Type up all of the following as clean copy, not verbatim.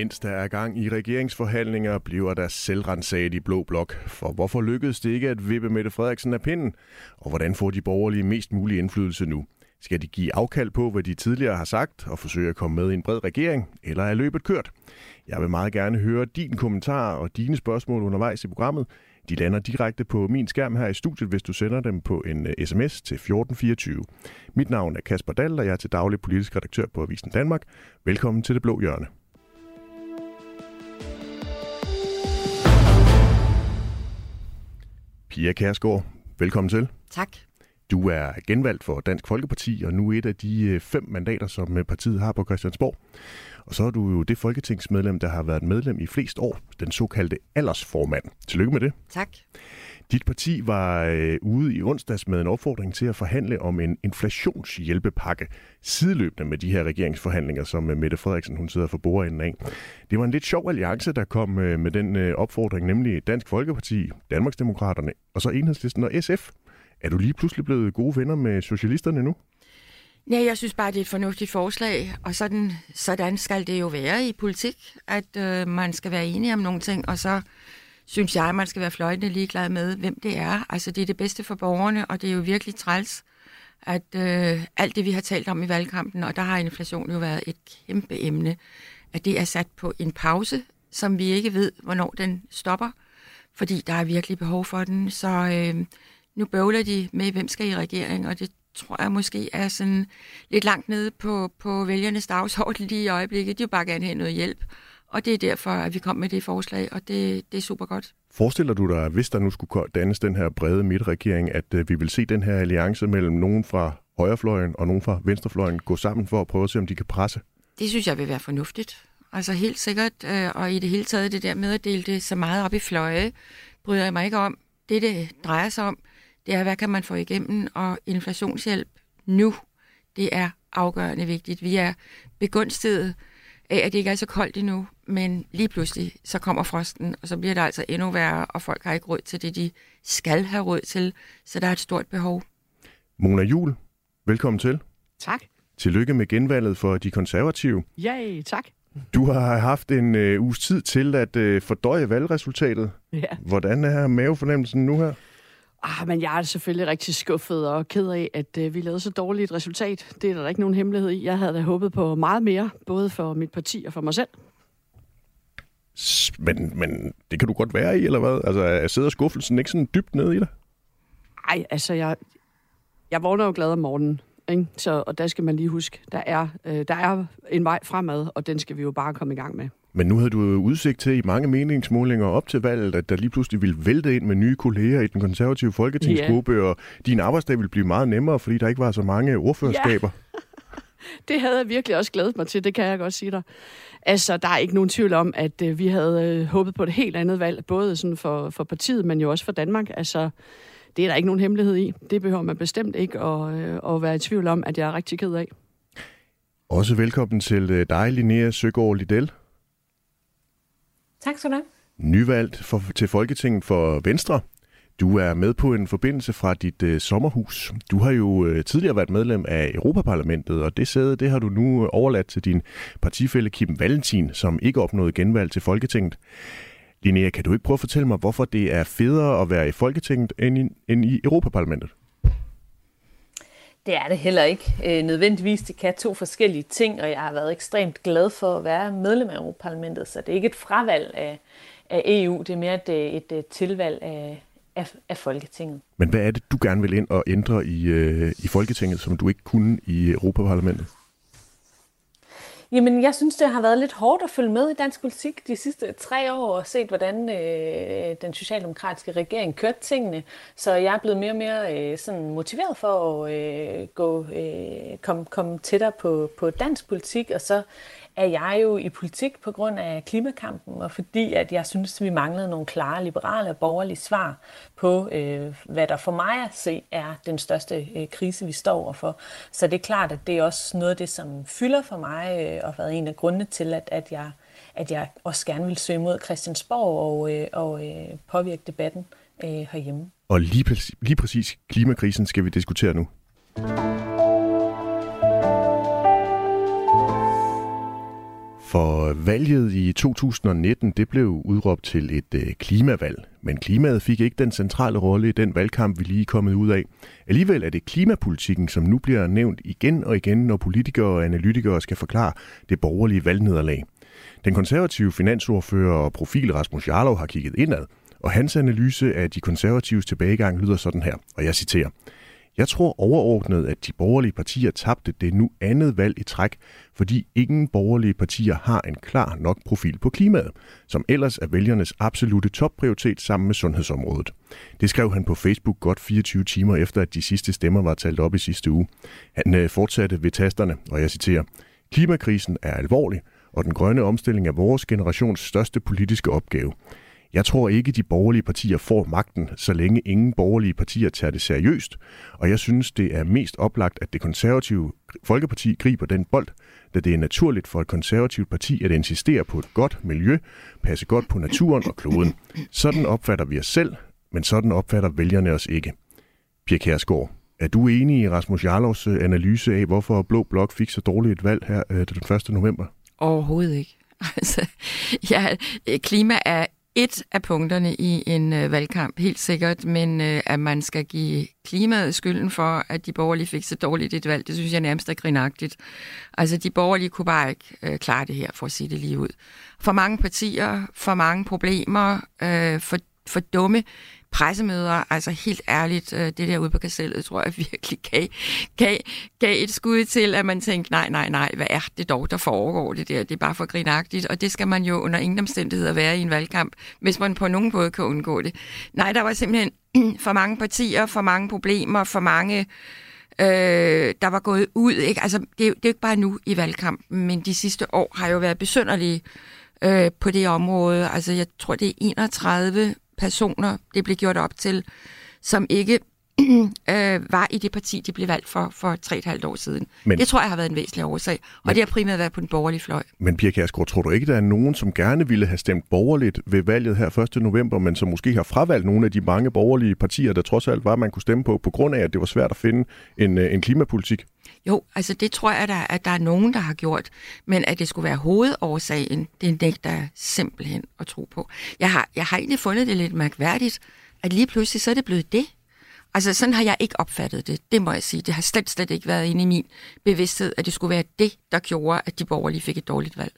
Mens der er gang i regeringsforhandlinger, bliver der selvransaget i Blå Blok. For hvorfor lykkedes det ikke at vippe Mette Frederiksen af pinden? Og hvordan får de borgerlige mest mulig indflydelse nu? Skal de give afkald på, hvad de tidligere har sagt, og forsøge at komme med i en bred regering, eller er løbet kørt? Jeg vil meget gerne høre din kommentar og dine spørgsmål undervejs i programmet. De lander direkte på min skærm her i studiet, hvis du sender dem på en sms til 1424. Mit navn er Kasper Dahl, og jeg er til daglig politisk redaktør på Avisen Danmark. Velkommen til Det Blå Hjørne. Pia Kjærsgaard, velkommen til. Tak. Du er genvalgt for Dansk Folkeparti, og nu et af de 5 mandater, som partiet har på Christiansborg. Og så er du jo det folketingsmedlem, der har været medlem i flest år, den såkaldte aldersformand. Tillykke med det. Tak. Dit parti var ude i onsdags med en opfordring til at forhandle om en inflationshjælpepakke, sideløbende med de her regeringsforhandlinger, som Mette Frederiksen hun sidder for bordenden af. Det var en lidt sjov alliance, der kom med den opfordring, nemlig Dansk Folkeparti, Danmarks Demokraterne og så Enhedslisten og SF. Er du lige pludselig blevet gode venner med socialisterne nu? Nej, jeg synes bare, det er et fornuftigt forslag, og sådan skal det jo være i politik, at man skal være enig om nogle ting, og så synes jeg, man skal være fløjtende ligeglad med, hvem det er. Altså, det er det bedste for borgerne, og det er jo virkelig træls, at alt det, vi har talt om i valgkampen, og der har inflation jo været et kæmpe emne, at det er sat på en pause, som vi ikke ved, hvornår den stopper, fordi der er virkelig behov for den, så... Nu bøvler de med, hvem skal i regering, og det tror jeg måske er sådan lidt langt nede på vælgernes dagsorden lige i øjeblikket. De vil bare gerne have noget hjælp, og det er derfor, at vi kom med det forslag, og det er super godt. Forestiller du dig, hvis der nu skulle dannes den her brede midtregering, at vi vil se den her alliance mellem nogen fra højrefløjen og nogen fra venstrefløjen gå sammen for at prøve at se, om de kan presse? Det synes jeg vil være fornuftigt. Altså helt sikkert, og i det hele taget det der med at dele det så meget op i fløje, bryder jeg mig ikke om. Det drejer sig om, det er, hvad kan man få igennem, og inflationshjælp nu, det er afgørende vigtigt. Vi er begunstiget af, at det ikke er så koldt endnu, men lige pludselig, så kommer frosten, og så bliver det altså endnu værre, og folk har ikke råd til det, de skal have råd til, så der er et stort behov. Mona Juul, velkommen til. Tak. Tillykke med genvalget for De Konservative. Ja, tak. Du har haft en uges tid til at fordøje valgresultatet. Ja. Hvordan er mavefornemmelsen nu her? Men jeg er selvfølgelig rigtig skuffet og ked af, at vi lavede så dårligt et resultat. Det er der ikke nogen hemmelighed i. Jeg havde da håbet på meget mere, både for mit parti og for mig selv. Men det kan du godt være i, eller hvad? Altså, sidder skuffelsen ikke sådan dybt nede i dig? Nej, altså, jeg vågner jo glad om morgenen, ikke? Så, og der skal man lige huske, der er en vej fremad, og den skal vi jo bare komme i gang med. Men nu havde du udsigt til i mange meningsmålinger op til valget, at der lige pludselig ville vælte ind med nye kolleger i den konservative folketingsgruppe, yeah. Og din arbejdsdag ville blive meget nemmere, fordi der ikke var så mange ordførerskaber. Yeah. Det havde jeg virkelig også glædet mig til, det kan jeg godt sige dig. Altså, der er ikke nogen tvivl om, at vi havde håbet på et helt andet valg, både sådan for partiet, men jo også for Danmark. Altså, det er der ikke nogen hemmelighed i. Det behøver man bestemt ikke at være i tvivl om, at jeg er rigtig ked af. Også velkommen til dig, Linea Søgaard-Lidell. Tak skal du have. Nyvalgt til Folketinget for Venstre. Du er med på en forbindelse fra dit sommerhus. Du har jo tidligere været medlem af Europaparlamentet, og det sæde, det har du nu overladt til din partifælle Kim Valentin, som ikke opnåede genvalg til Folketinget. Linea, kan du ikke prøve at fortælle mig, hvorfor det er federe at være i Folketinget end i Europaparlamentet? Det er det heller ikke. Nødvendigvis, det kan 2 forskellige ting, og jeg har været ekstremt glad for at være medlem af Europaparlamentet, så det er ikke et fravalg af EU, det er mere et tilvalg af Folketinget. Men hvad er det, du gerne vil ind og ændre i Folketinget, som du ikke kunne i Europaparlamentet? Jamen, jeg synes, det har været lidt hårdt at følge med i dansk politik de sidste 3 år og set, hvordan den socialdemokratiske regering kørte tingene. Så jeg er blevet mere og mere sådan motiveret for at komme tættere på dansk politik. Og så er jeg jo i politik på grund af klimakampen, og fordi at jeg synes, vi manglede nogle klare liberale og borgerlige svar på, hvad der for mig at se er den største krise, vi står overfor. Så det er klart, at det er også noget af det, som fylder for mig, og været en af grundene til, at jeg også gerne vil søge mod Christiansborg og påvirke debatten herhjemme. Og lige præcis klimakrisen skal vi diskutere nu. For valget i 2019, det blev udråbt til et klimavalg. Men klimaet fik ikke den centrale rolle i den valgkamp, vi lige er kommet ud af. Alligevel er det klimapolitikken, som nu bliver nævnt igen og igen, når politikere og analytikere skal forklare det borgerlige valgnederlag. Den konservative finansordfører og profil Rasmus Jarlov har kigget indad, og hans analyse af de konservatives tilbagegang lyder sådan her, og jeg citerer: "Jeg tror overordnet, at de borgerlige partier tabte det nu andet valg i træk, fordi ingen borgerlige partier har en klar nok profil på klimaet, som ellers er vælgernes absolute topprioritet sammen med sundhedsområdet." Det skrev han på Facebook godt 24 timer efter, at de sidste stemmer var talt op i sidste uge. Han fortsatte ved tasterne, og jeg citerer: "Klimakrisen er alvorlig, og den grønne omstilling er vores generations største politiske opgave. Jeg tror ikke, de borgerlige partier får magten, så længe ingen borgerlige partier tager det seriøst, og jeg synes, det er mest oplagt, at det konservative Folkeparti griber den bold, da det er naturligt for et konservativt parti at insistere på et godt miljø, passe godt på naturen og kloden. Sådan opfatter vi os selv, men sådan opfatter vælgerne os ikke." Pia Kjærsgaard, er du enig i Rasmus Jarlovs analyse af, hvorfor Blå Blok fik så dårligt et valg her den 1. november? Overhovedet ikke. Altså, ja, klima er et af punkterne i en valgkamp, helt sikkert, men at man skal give klimaet skylden for, at de borgerlige fik så dårligt et valg, det synes jeg nærmest er grinagtigt. Altså, de borgerlige kunne bare ikke klare det her, for at sige det lige ud. For mange partier, for mange problemer, for dumme pressemøder, altså helt ærligt, det der ude på Kastellet, tror jeg virkelig gav et skud til, at man tænkte, nej, hvad er det dog, der foregår det der? Det er bare for grinagtigt, og det skal man jo under ingen omstændigheder være i en valgkamp, hvis man på nogen måde kan undgå det. Nej, der var simpelthen for mange partier, for mange problemer, for mange, der var gået ud. Ikke? Altså, det er jo ikke bare nu i valgkampen, men de sidste år har jo været besynderlige på det område. Altså, jeg tror, det er 31 personer, det blev gjort op til, som ikke var i det parti, de blev valgt for 3,5 år siden. Men det tror jeg har været en væsentlig årsag, og det har primært været på den borgerlige fløj. Men Pia Kjærsgaard, tror du ikke, der er nogen, som gerne ville have stemt borgerligt ved valget her 1. november, men som måske har fravalgt nogle af de mange borgerlige partier, der trods alt var, man kunne stemme på grund af, at det var svært at finde en klimapolitik? Jo, altså det tror jeg, at der er nogen, der har gjort, men at det skulle være hovedårsagen, det nægter jeg simpelthen at tro på. Jeg har egentlig fundet det lidt mærkværdigt, at lige pludselig så er det blevet det. Altså sådan har jeg ikke opfattet det, det må jeg sige. Det har slet ikke været inde i min bevidsthed, at det skulle være det, der gjorde, at de borgerlige fik et dårligt valg.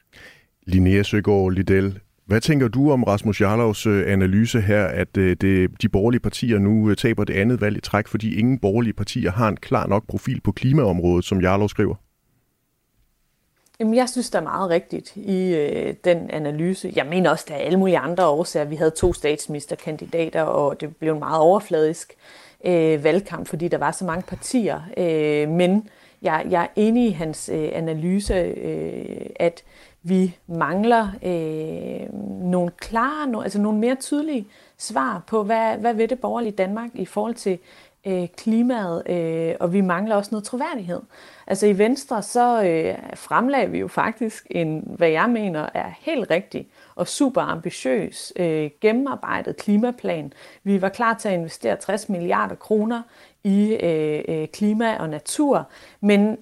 Linea Søgaard-Lidell, hvad tænker du om Rasmus Jarlovs analyse her, at de borgerlige partier nu taber det andet valg i træk, fordi ingen borgerlige partier har en klar nok profil på klimaområdet, som Jarlov skriver? Jamen, jeg synes, der er meget rigtigt i den analyse. Jeg mener også, der er alle mulige andre årsager. Vi havde 2 statsministerkandidater, og det blev en meget overfladisk valgkamp, fordi der var så mange partier. Men jeg er enig i hans analyse, at vi mangler nogle klare, altså nogle mere tydelige svar på, hvad vil det borgerlige Danmark i forhold til klimaet, og vi mangler også noget troværdighed. Altså i Venstre, så fremlagde vi jo faktisk en, hvad jeg mener er helt rigtig og super ambitiøs, gennemarbejdet klimaplan. Vi var klar til at investere 60 milliarder kroner i klima og natur, men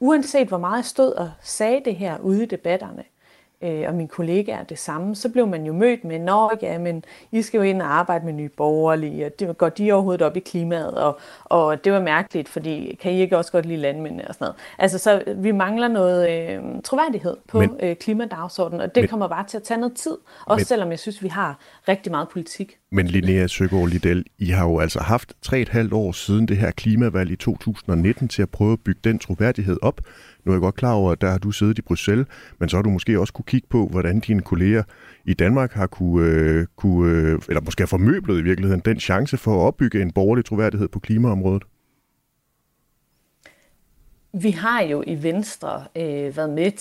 uanset hvor meget jeg stod og sagde det her ude i debatterne, og mine kollegaer det samme, så blev man jo mødt med, men I skal jo ind og arbejde med Nye Borgerlige, og det går de overhovedet op i klimaet, og det var mærkeligt, fordi kan I ikke også godt lide landmændene og sådan noget. Altså, så vi mangler noget troværdighed på klimadagsordenen, og det kommer bare til at tage noget tid, også selvom jeg synes, vi har rigtig meget politik. Men Linea Søgaard-Lidell, I har jo altså haft 3,5 år siden det her klimavalg i 2019 til at prøve at bygge den troværdighed op. Nu er jeg godt klar over, at der har du siddet i Bruxelles, men så har du måske også kunne kigge på, hvordan dine kolleger i Danmark har kunne eller måske formøblet i virkeligheden den chance for at opbygge en borgerlig troværdighed på klimaområdet. Vi har jo i Venstre været med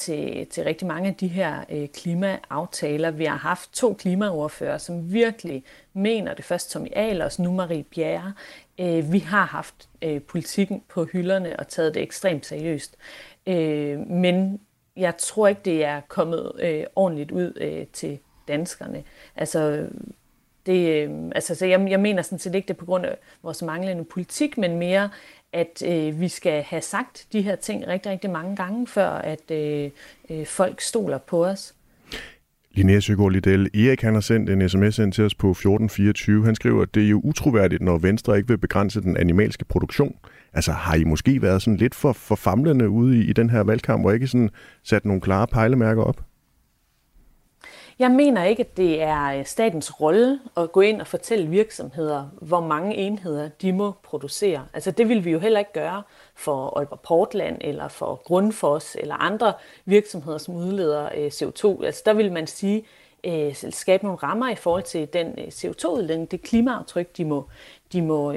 til rigtig mange af de her klimaaftaler. Vi har haft 2 klimaordfører, som virkelig mener det, først Tommy Ahlers, nu Marie Bjerre. Vi har haft politikken på hylderne og taget det ekstremt seriøst. Men jeg tror ikke, det er kommet ordentligt ud til danskerne. Altså, Så jeg mener sådan set ikke det på grund af vores manglende politik, men mere, at vi skal have sagt de her ting rigtig, rigtig mange gange, før at folk stoler på os. Linea Søgaard-Lidell, Erik han har sendt en sms ind til os på 1424. Han skriver, at det er jo utroværdigt, når Venstre ikke vil begrænse den animalske produktion. Altså har I måske været sådan lidt for famlende ude i den her valgkamp, og ikke sådan sat nogle klare pejlemærker op? Jeg mener ikke, at det er statens rolle at gå ind og fortælle virksomheder, hvor mange enheder de må producere. Altså det vil vi jo heller ikke gøre for Aalborg Portland eller for Grundfos eller andre virksomheder, som udleder CO2. Altså der vil man sige, skabe nogle rammer i forhold til den CO2-udledning, det klimaaftryk, de må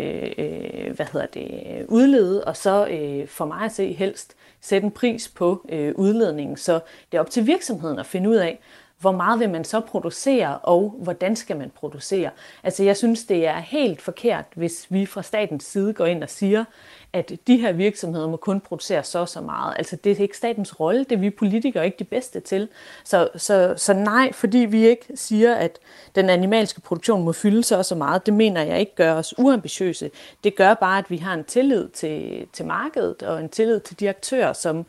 udlede, og så for mig at se helst sætte en pris på udledningen. Så det er op til virksomheden at finde ud af, hvor meget vil man så producere, og hvordan skal man producere? Altså jeg synes, det er helt forkert, hvis vi fra statens side går ind og siger, at de her virksomheder må kun producere så meget. Altså det er ikke statens rolle, det er vi politikere ikke de bedste til. Så nej, fordi vi ikke siger, at den animalske produktion må fylde så meget, det mener jeg ikke gør os uambitiøse. Det gør bare, at vi har en tillid til markedet, og en tillid til de aktører, som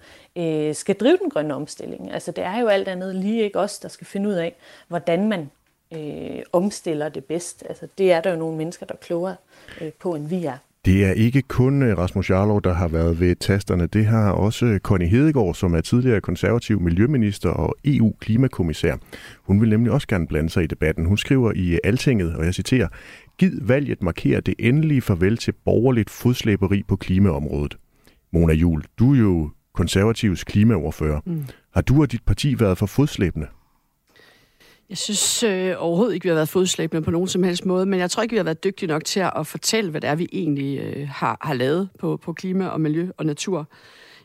skal drive den grønne omstilling. Altså det er jo alt andet lige ikke os, der skal finde ud af, hvordan man omstiller det bedst. Altså det er der jo nogle mennesker, der er klogere på, end vi er. Det er ikke kun Rasmus Jarlov, der har været ved tasterne. Det har også Connie Hedegaard, som er tidligere konservativ miljøminister og EU-klimakommissær. Hun vil nemlig også gerne blande sig i debatten. Hun skriver i Altinget, og jeg citerer, "Gid valget markerer det endelige farvel til borgerligt fodslæberi på klimaområdet." Mona Juul, du er jo konservativs klimaordfører. Har du og dit parti været for fodslæbende? Jeg synes overhovedet ikke, vi har været fodslæbende på nogen som helst måde, men jeg tror ikke, vi har været dygtige nok til at fortælle, hvad det er, vi egentlig har lavet på klima og miljø og natur.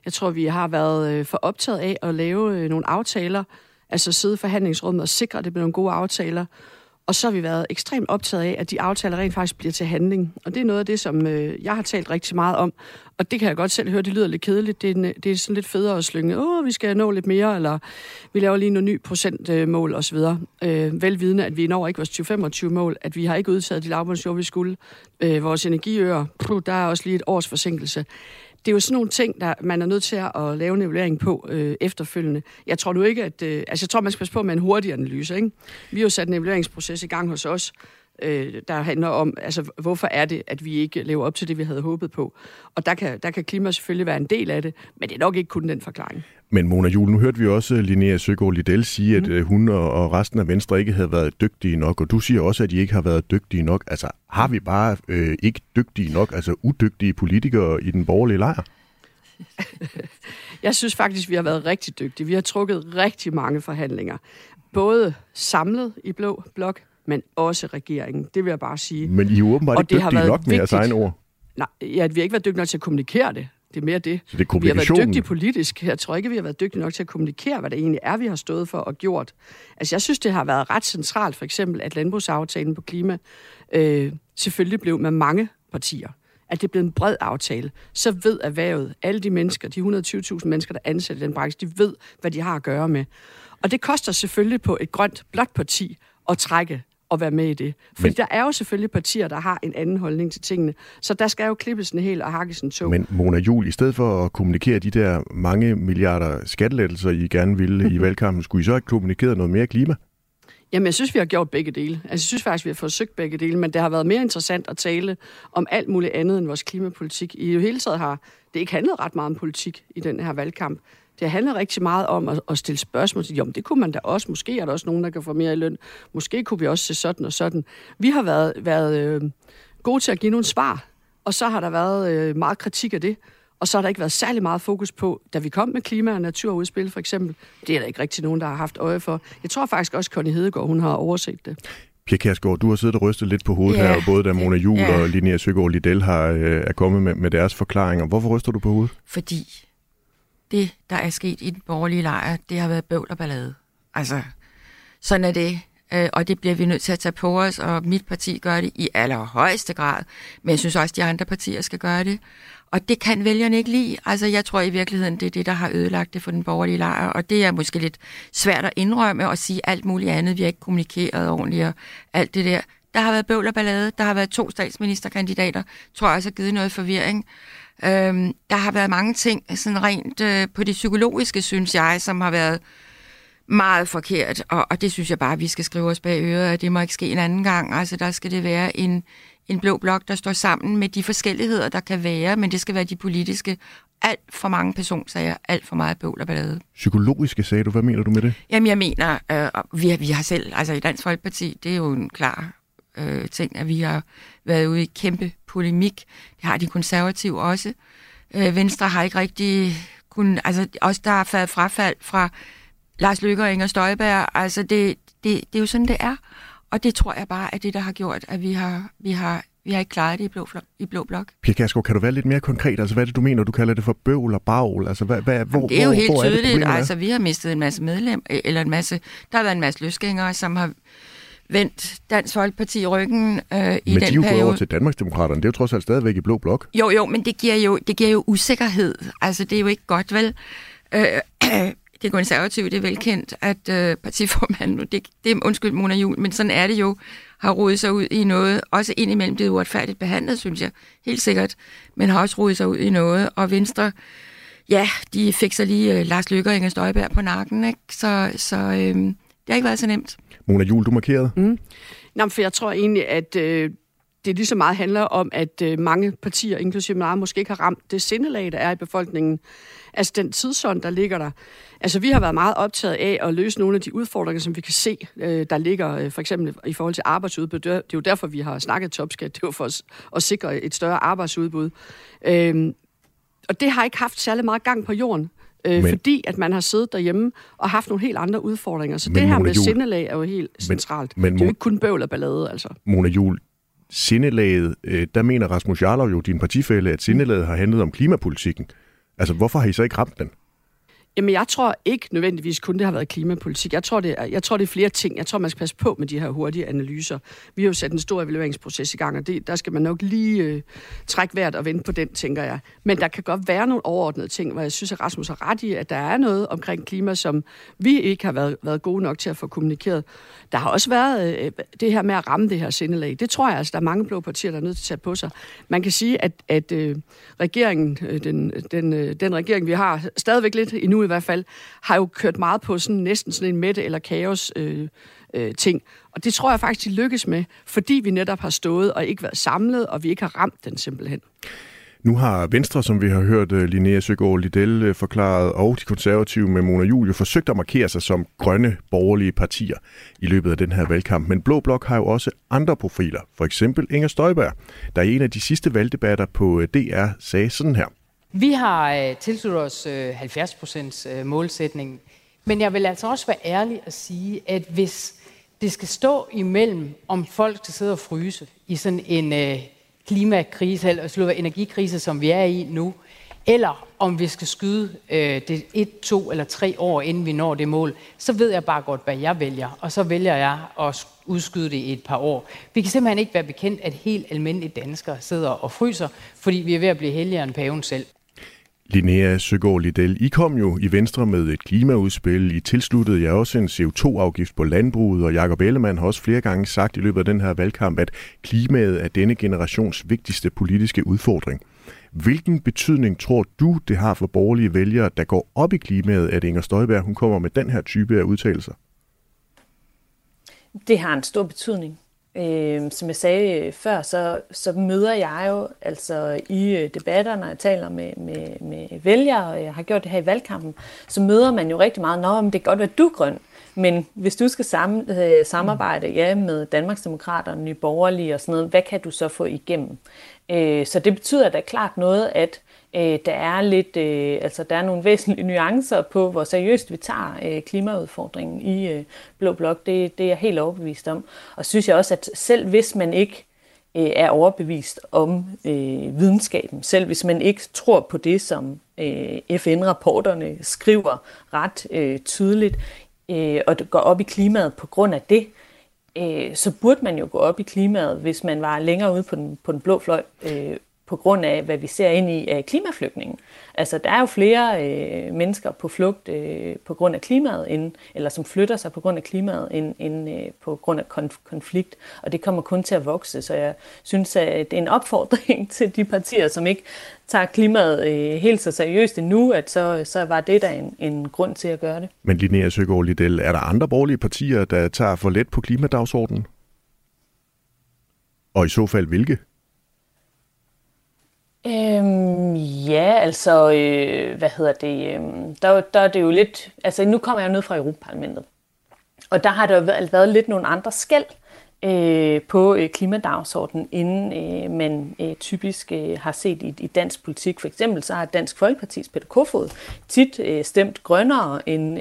Jeg tror, vi har været for optaget af at lave nogle aftaler, altså sidde i forhandlingsrummet og sikre, at det bliver nogle gode aftaler. Og så har vi været ekstremt optaget af, at de aftaler rent faktisk bliver til handling. Og det er noget af det, som jeg har talt rigtig meget om. Og det kan jeg godt selv høre, det lyder lidt kedeligt. Det er sådan lidt federe at slynge, vi skal nå lidt mere, eller vi laver lige nogle nye procentmål osv. Velvidende, at vi når ikke vores 2025-mål, at vi har ikke udtaget de lavbundsjord, vi skulle. Vores energiøer, der er også lige et års forsinkelse. Det er jo sådan nogle ting, der man er nødt til at lave en evaluering på efterfølgende. Jeg tror nu ikke, at... jeg tror, man skal passe på med en hurtig analyse, ikke? Vi har jo sat en evalueringsproces i gang hos os, der handler om, altså, hvorfor er det, at vi ikke lever op til det, vi havde håbet på. Og der kan klima selvfølgelig være en del af det, men det er nok ikke kun den forklaring. Men Mona Juul, nu hørte vi også Linea Søgaard-Lidell sige, at hun og resten af Venstre ikke havde været dygtige nok, og du siger også, at de ikke har været dygtige nok. Altså, har vi bare ikke dygtige nok, altså udygtige politikere i den borgerlige lejr? Jeg synes faktisk, vi har været rigtig dygtige. Vi har trukket rigtig mange forhandlinger. Både samlet i Blå Blok, men også regeringen. Det vil jeg bare sige. Men I er åbenbart ikke dygtige nok med jeres egne ord. Nej, vi har ikke været dygtige nok til at kommunikere det. Det er mere det. Så det er kommunikationen. Vi har været dygtige politisk. Jeg tror ikke, vi har været dygtige nok til at kommunikere, hvad det egentlig er, vi har stået for og gjort. Altså, jeg synes, det har været ret centralt, for eksempel, at landbrugsaftalen på klima selvfølgelig blev med mange partier. At det blev en bred aftale. Så ved erhvervet, alle de mennesker, de 120.000 mennesker, der er ansat i den branche, de ved, hvad de har at gøre med. Og det koster selvfølgelig på et grønt blåt parti at trække og være med i det. Fordi der er jo selvfølgelig partier, der har en anden holdning til tingene. Så der skal jo klippes en hel og hakkes en tog. Men Mona Juul, i stedet for at kommunikere de der mange milliarder skattelettelser, I gerne ville i valgkampen, skulle I så ikke kommunikere noget mere klima? Jamen, jeg synes, vi har gjort begge dele. Altså, jeg synes faktisk, vi har forsøgt begge dele, men det har været mere interessant at tale om alt muligt andet end vores klimapolitik. I jo hele taget har det ikke handlet ret meget om politik i den her valgkamp. Det handler rigtig meget om at stille spørgsmål til, det kunne man da også. Måske er der også nogen, der kan få mere i løn. Måske kunne vi også se sådan og sådan. Vi har været gode til at give nogle svar, og så har der været meget kritik af det. Og så har der ikke været særlig meget fokus på, da vi kom med klima- og naturudspil for eksempel. Det er der ikke rigtig nogen, der har haft øje for. Jeg tror faktisk også, Connie Hedegaard, hun har overset det. Pia Kjærsgaard, du har siddet og rystet lidt på hovedet her, både da Mona Juul og Linea Søgaard-Lidell er kommet med deres forklaringer. Hvorfor ryster du på hovedet? Fordi det, der er sket i den borgerlige lejr, det har været bøvl og ballade. Altså, sådan er det. Og det bliver vi nødt til at tage på os, og mit parti gør det i allerhøjeste grad. Men jeg synes også, at de andre partier skal gøre det. Og det kan vælgerne ikke lide. Altså, jeg tror i virkeligheden, det er det, der har ødelagt det for den borgerlige lejr. Og det er måske lidt svært at indrømme og sige alt muligt andet. Vi har ikke kommunikeret ordentligt og alt det der. Der har været bøvl og ballade. Der har været 2 statsministerkandidater. Tror jeg også har givet noget forvirring. Der har været mange ting, sådan rent på det psykologiske, synes jeg, som har været meget forkert. Og det synes jeg bare, vi skal skrive os bag øret, og det må ikke ske en anden gang. Altså, der skal det være en blå blok, der står sammen med de forskelligheder, der kan være, men det skal være de politiske. Alt for mange personsager, alt for meget bøvl og ballade. Psykologiske, sagde du. Hvad mener du med det? Jamen, jeg mener, vi har selv, altså i Dansk Folkeparti, det er jo en klar ting, at vi har været ude i kæmpe polemik. Det har de konservative også. Venstre har ikke rigtig kunnet, altså også der har været frafald fra Lars Løkke og Inger Støjberg. Altså det er jo sådan, det er. Og det tror jeg bare er det, der har gjort, at vi har ikke klaret det i Blå Blok. Pia Kjærsgaard, kan du være lidt mere konkret? Altså, hvad er det, du mener? Du kalder det for bøvl og bagl. Altså, hvor, det er jo helt tydeligt. Altså, vi har mistet en masse der har været en masse løsgængere, som har vendt Dansk Folkeparti i ryggen i den periode. Men de er jo gået over til Danmarks Demokraterne. Det er jo trods alt stadigvæk i Blå Blok. Jo, men det giver jo usikkerhed. Altså, det er jo ikke godt, vel? Det konservative, det er velkendt, at partiformanden, Mona Juul, men sådan er det jo, har rodet sig ud i noget, også indimellem det uretfærdigt behandlet, synes jeg, helt sikkert, men har også rodet sig ud i noget, og Venstre, ja, de fik så lige Lars Løkke og Inger Støjberg på nakken, ikke? Så det har ikke været så nemt. Mona Juul, du markerede? Nå, for jeg tror egentlig, at det lige så meget handler om, at mange partier, inklusive mig, måske ikke har ramt det sindelag, der er i befolkningen. Altså den tidsånd, der ligger der. Altså vi har været meget optaget af at løse nogle af de udfordringer, som vi kan se, der ligger for eksempel i forhold til arbejdsudbud. Det er jo derfor, vi har snakket topskat. Det er jo for at sikre et større arbejdsudbud. Og det har ikke haft særlig meget gang på jorden. Fordi at man har siddet derhjemme og haft nogle helt andre udfordringer. Så det her med sindelag er jo helt centralt. Det er jo ikke kun bøvl og ballade, altså. Mona Juul, sindelaget, der mener Rasmus Jarlov jo, din partifælle, at sindelaget har handlet om klimapolitikken. Altså, hvorfor har I så ikke ramt den? Jamen, jeg tror ikke nødvendigvis kun, det har været klimapolitik. Jeg tror, det er flere ting. Jeg tror, man skal passe på med de her hurtige analyser. Vi har jo sat en stor evalueringsproces i gang, og der skal man nok lige trække vejret og vente på den, tænker jeg. Men der kan godt være nogle overordnede ting, hvor jeg synes, at Rasmus har ret i, at der er noget omkring klima, som vi ikke har været gode nok til at få kommunikeret. Der har også været det her med at ramme det her sindelag. Det tror jeg altså, der er mange blå partier, der er nødt til at tage på sig. Man kan sige, at regeringen, den regering, vi har, stadigvæk lidt endnu i hvert fald, har jo kørt meget på sådan, næsten sådan en mætte- eller kaos-ting. Og det tror jeg faktisk, de lykkes med, fordi vi netop har stået og ikke været samlet, og vi ikke har ramt den simpelthen. Nu har Venstre, som vi har hørt Linea Søgaard-Lidell forklaret, og de konservative med Mona Juul, forsøgt at markere sig som grønne borgerlige partier i løbet af den her valgkamp. Men Blå Blok har jo også andre profiler. For eksempel Inger Støjberg, der i en af de sidste valgdebatter på DR sagde sådan her. Vi har tilsluttet os 70% målsætningen, men jeg vil altså også være ærlig at sige, at hvis det skal stå imellem, om folk skal sidde og fryse i sådan en klimakrise eller energikrise, som vi er i nu, eller om vi skal skyde det 1, 2 eller 3 år, inden vi når det mål, så ved jeg bare godt, hvad jeg vælger, og så vælger jeg at udskyde det i et par år. Vi kan simpelthen ikke være bekendt, at helt almindelige danskere sidder og fryser, fordi vi er ved at blive helligere end paven selv. Linea Søgaard-Lidell, I kom jo i Venstre med et klimaudspil. I tilsluttede jer også en CO2-afgift på landbruget, og Jakob Ellemann har også flere gange sagt i løbet af den her valgkamp, at klimaet er denne generations vigtigste politiske udfordring. Hvilken betydning tror du, det har for borgerlige vælgere, der går op i klimaet, at Inger Støjberg hun kommer med den her type af udtalelser? Det har en stor betydning. Som jeg sagde før, så møder jeg jo altså i debatter, når jeg taler med vælgere, og jeg har gjort det her i valgkampen, så møder man jo rigtig meget, om det kan godt være, du er grøn, men hvis du skal samarbejde med Danmarks Demokraterne, Nye Borgerlige og sådan noget, hvad kan du så få igennem? Så det betyder da klart noget, at der er lidt, altså der er nogle væsentlige nuancer på, hvor seriøst vi tager klimaudfordringen i Blå Blok. Det er jeg helt overbevist om. Og synes jeg også, at selv hvis man ikke er overbevist om videnskaben, selv hvis man ikke tror på det, som FN-rapporterne skriver ret tydeligt, og går op i klimaet på grund af det, så burde man jo gå op i klimaet, hvis man var længere ude på den blå fløj på grund af, hvad vi ser ind i af klimaflygtningen. Altså, der er jo flere mennesker på flugt på grund af klimaet, eller som flytter sig på grund af klimaet, end på grund af konflikt. Og det kommer kun til at vokse, så jeg synes, at det er en opfordring til de partier, som ikke tager klimaet helt så seriøst endnu, at så var det da en grund til at gøre det. Men Linea Søgaard-Lidell, er der andre borgerlige partier, der tager for let på klimadagsordenen? Og i så fald hvilke? Der er det jo lidt... Altså, nu kommer jeg jo ned fra Europaparlamentet, og der har der jo været lidt nogle andre skel på klimadagsordenen, inden man typisk har set i dansk politik. For eksempel så har Dansk Folkepartis Peter Kofod tit stemt grønnere end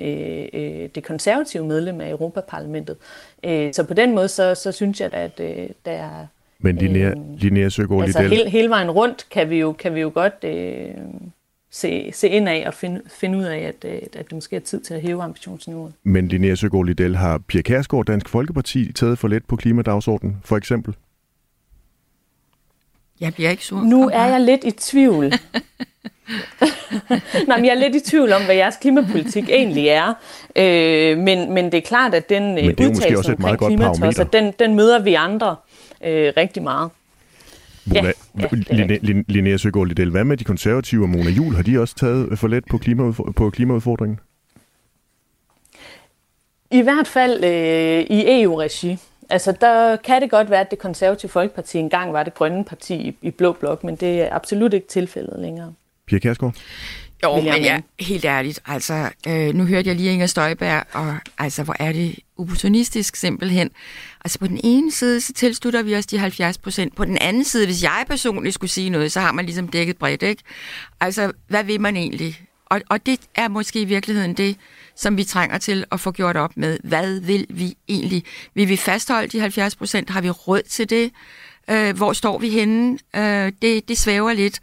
det konservative medlem af Europaparlamentet. Så på den måde, så synes jeg, at der er... Men Linea Søgaard-Lidell... Altså hele vejen rundt kan vi jo godt se ind af og finde ud af, at det måske er tid til at hæve ambitionsniveauet. Men Linea Søgaard-Lidell, har Pia Kjærsgaard, Dansk Folkeparti, taget for let på klimadagsordenen, for eksempel? Jeg bliver ikke sur. Nu er jeg lidt i tvivl. Nej, men jeg er lidt i tvivl om, hvad jeres klimapolitik egentlig er. Men det er klart, at den udtalelse omkring klimatosser, den møder vi andre rigtig meget. Linea Søgaard-Lidell, hvad med de konservative og Mona Juul? Har de også taget for let på klimaudfordringen? I hvert fald i EU-regi. Altså, der kan det godt være, at det konservative Folkeparti engang var det grønne parti i Blå Blok, men det er absolut ikke tilfældet længere. Pia Kjærsgaard? Jo, men ja, helt ærligt, altså, nu hørte jeg lige Inger Støjberg, og altså, hvor er det opportunistisk simpelthen. Altså, på den ene side, så tilslutter vi os de 70%. På den anden side, hvis jeg personligt skulle sige noget, så har man ligesom dækket bredt, ikke? Altså, hvad vil man egentlig? Og det er måske i virkeligheden det, som vi trænger til at få gjort op med. Hvad vil vi egentlig? Vil vi fastholde de 70%? Har vi råd til det? Hvor står vi henne? Det svæver lidt.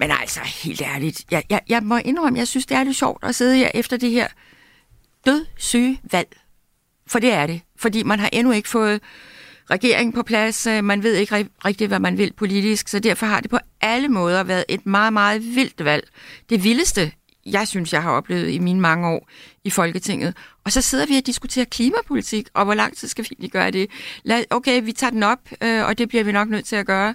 Men altså, helt ærligt, jeg må indrømme, jeg synes, det er lidt sjovt at sidde her efter det her dødssyge valg. For det er det. Fordi man har endnu ikke fået regeringen på plads. Man ved ikke rigtigt, hvad man vil politisk. Så derfor har det på alle måder været et meget, meget vildt valg. Det vildeste, jeg synes, jeg har oplevet i mine mange år i Folketinget. Og så sidder vi og diskuterer klimapolitik, og hvor lang tid skal vi egentlig gøre det? Okay, vi tager den op, og det bliver vi nok nødt til at gøre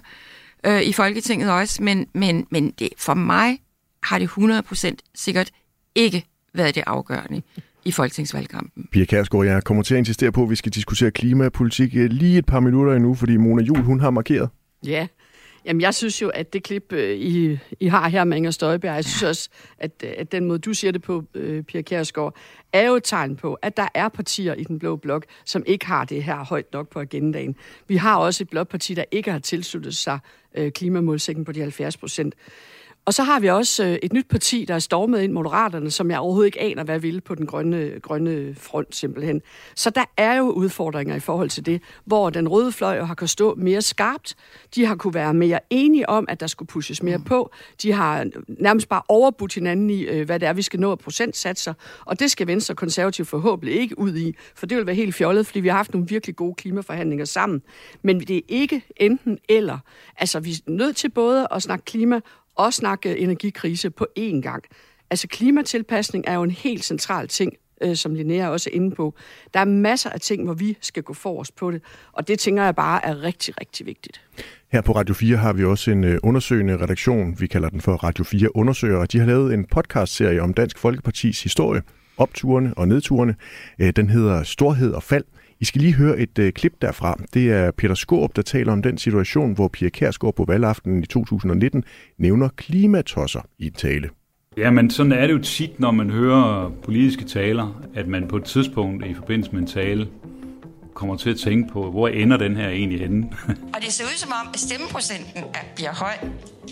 i Folketinget også, men det, for mig har det 100% sikkert ikke været det afgørende i folketingsvalgkampen. Pia Kjærsgaard, jeg kommer til at insistere på, at vi skal diskutere klimapolitik lige et par minutter endnu, fordi Mona Juul, hun har markeret. Ja. Jamen, jeg synes jo, at det klip, I har her med Inger Støjberg, jeg synes også, at den måde, du siger det på, Pia Kjærsgaard, er jo et tegn på, at der er partier i den blå blok, som ikke har det her højt nok på agendaen. Vi har også et blåt parti, der ikke har tilsluttet sig klimamålsætningen på de 70%. Og så har vi også et nyt parti, der er stormet ind, Moderaterne, som jeg overhovedet ikke aner, hvad vil på den grønne front simpelthen. Så der er jo udfordringer i forhold til det, hvor den røde fløj har kunnet stå mere skarpt. De har kunne være mere enige om, at der skulle pushes mere på. De har nærmest bare overbudt hinanden i, hvad det er, vi skal nå af procentsatser. Og det skal Venstre og Konservative forhåbentlig ikke ud i, for det vil være helt fjollet, fordi vi har haft nogle virkelig gode klimaforhandlinger sammen. Men det er ikke enten eller. Altså, vi er nødt til både at snakke klima og snakke energikrise på én gang. Altså klimatilpasning er jo en helt central ting, som Linea også er inde på. Der er masser af ting, hvor vi skal gå forrest på det, og det tænker jeg bare er rigtig, rigtig vigtigt. Her på Radio 4 har vi også en undersøgende redaktion, vi kalder den for Radio 4 Undersøger, og de har lavet en podcastserie om Dansk Folkepartis historie, opturene og nedturene. Den hedder Storhed og Fald. I skal lige høre et klip derfra. Det er Peter Skaarup, der taler om den situation, hvor Pia Kjærsgaard på valgaftenen i 2019 nævner klimatosser i tale. Jamen, sådan er det jo tit, når man hører politiske taler, at man på et tidspunkt i forbindelse med en tale kommer til at tænke på, hvor ender den her egentlig henne? Og det ser ud som om, at stemmeprocenten bliver høj.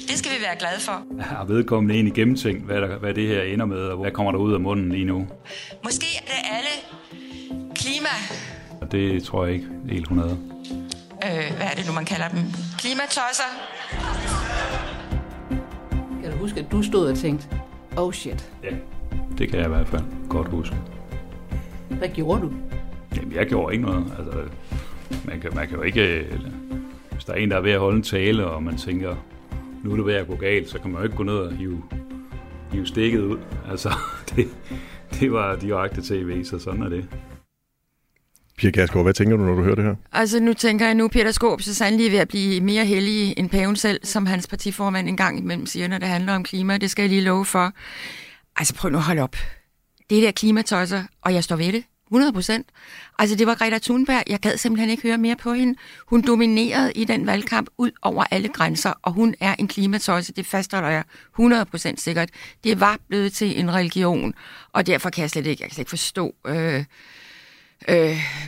Det skal vi være glade for. Har vedkommende egentlig gennemtænkt, hvad det her ender med, og hvad kommer der ud af munden lige nu? Måske er det alle klima... Det tror jeg ikke helt 100. Hvad er det nu, man kalder dem? Klimatosser? Kan du huske, at du stod og tænkte, oh shit? Ja, det kan jeg i hvert fald godt huske. Hvad gjorde du? Jamen, jeg gjorde ikke noget. Altså, man kan jo ikke... Hvis der er en, der er ved at holde en tale, og man tænker, nu er det ved at gå galt, så kan man jo ikke gå ned og hive stikket ud. Altså, det var direkte tv, så sådan er det. Pia Kjærsgaard, hvad tænker du, når du hører det her? Altså, nu tænker jeg Peter Skaarup så sandelig ved at blive mere hellig end paven selv, som hans partiformand engang imellem siger, når det handler om klima. Det skal jeg lige love for. Altså, prøv nu at holde op. Det der klimatosser, og jeg står ved det. 100%. Altså, det var Greta Thunberg. Jeg gad simpelthen ikke høre mere på hende. Hun dominerede i den valgkamp ud over alle grænser, og hun er en klimatosse. Det fastholder jeg 100% sikkert. Det var blevet til en religion, og derfor kan jeg slet ikke forstå,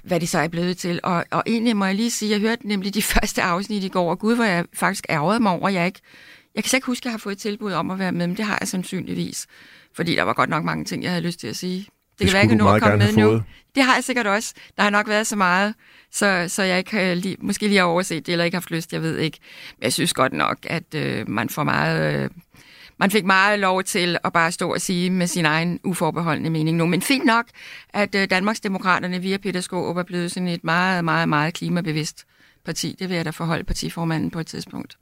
hvad det så er blevet til. Og egentlig må jeg lige sige, jeg hørte nemlig de første afsnit i går, og gud, hvor jeg faktisk ærgerede mig over, jeg kan slet ikke huske, at jeg har fået et tilbud om at være med, men det har jeg sandsynligvis. Fordi der var godt nok mange ting, jeg havde lyst til at sige. Det kan være, ikke nå at komme med nu. Det har jeg sikkert også. Der har nok været så meget, så jeg ikke måske lige har overset det, eller ikke haft lyst, jeg ved ikke. Men jeg synes godt nok, at man fik meget lov til at bare stå og sige med sin egen uforbeholdende mening nu. Men fint nok, at Danmarks Demokraterne via Peter Skaarup er blevet sådan et meget, meget, meget klimabevidst parti. Det vil jeg da forholde partiformanden på et tidspunkt.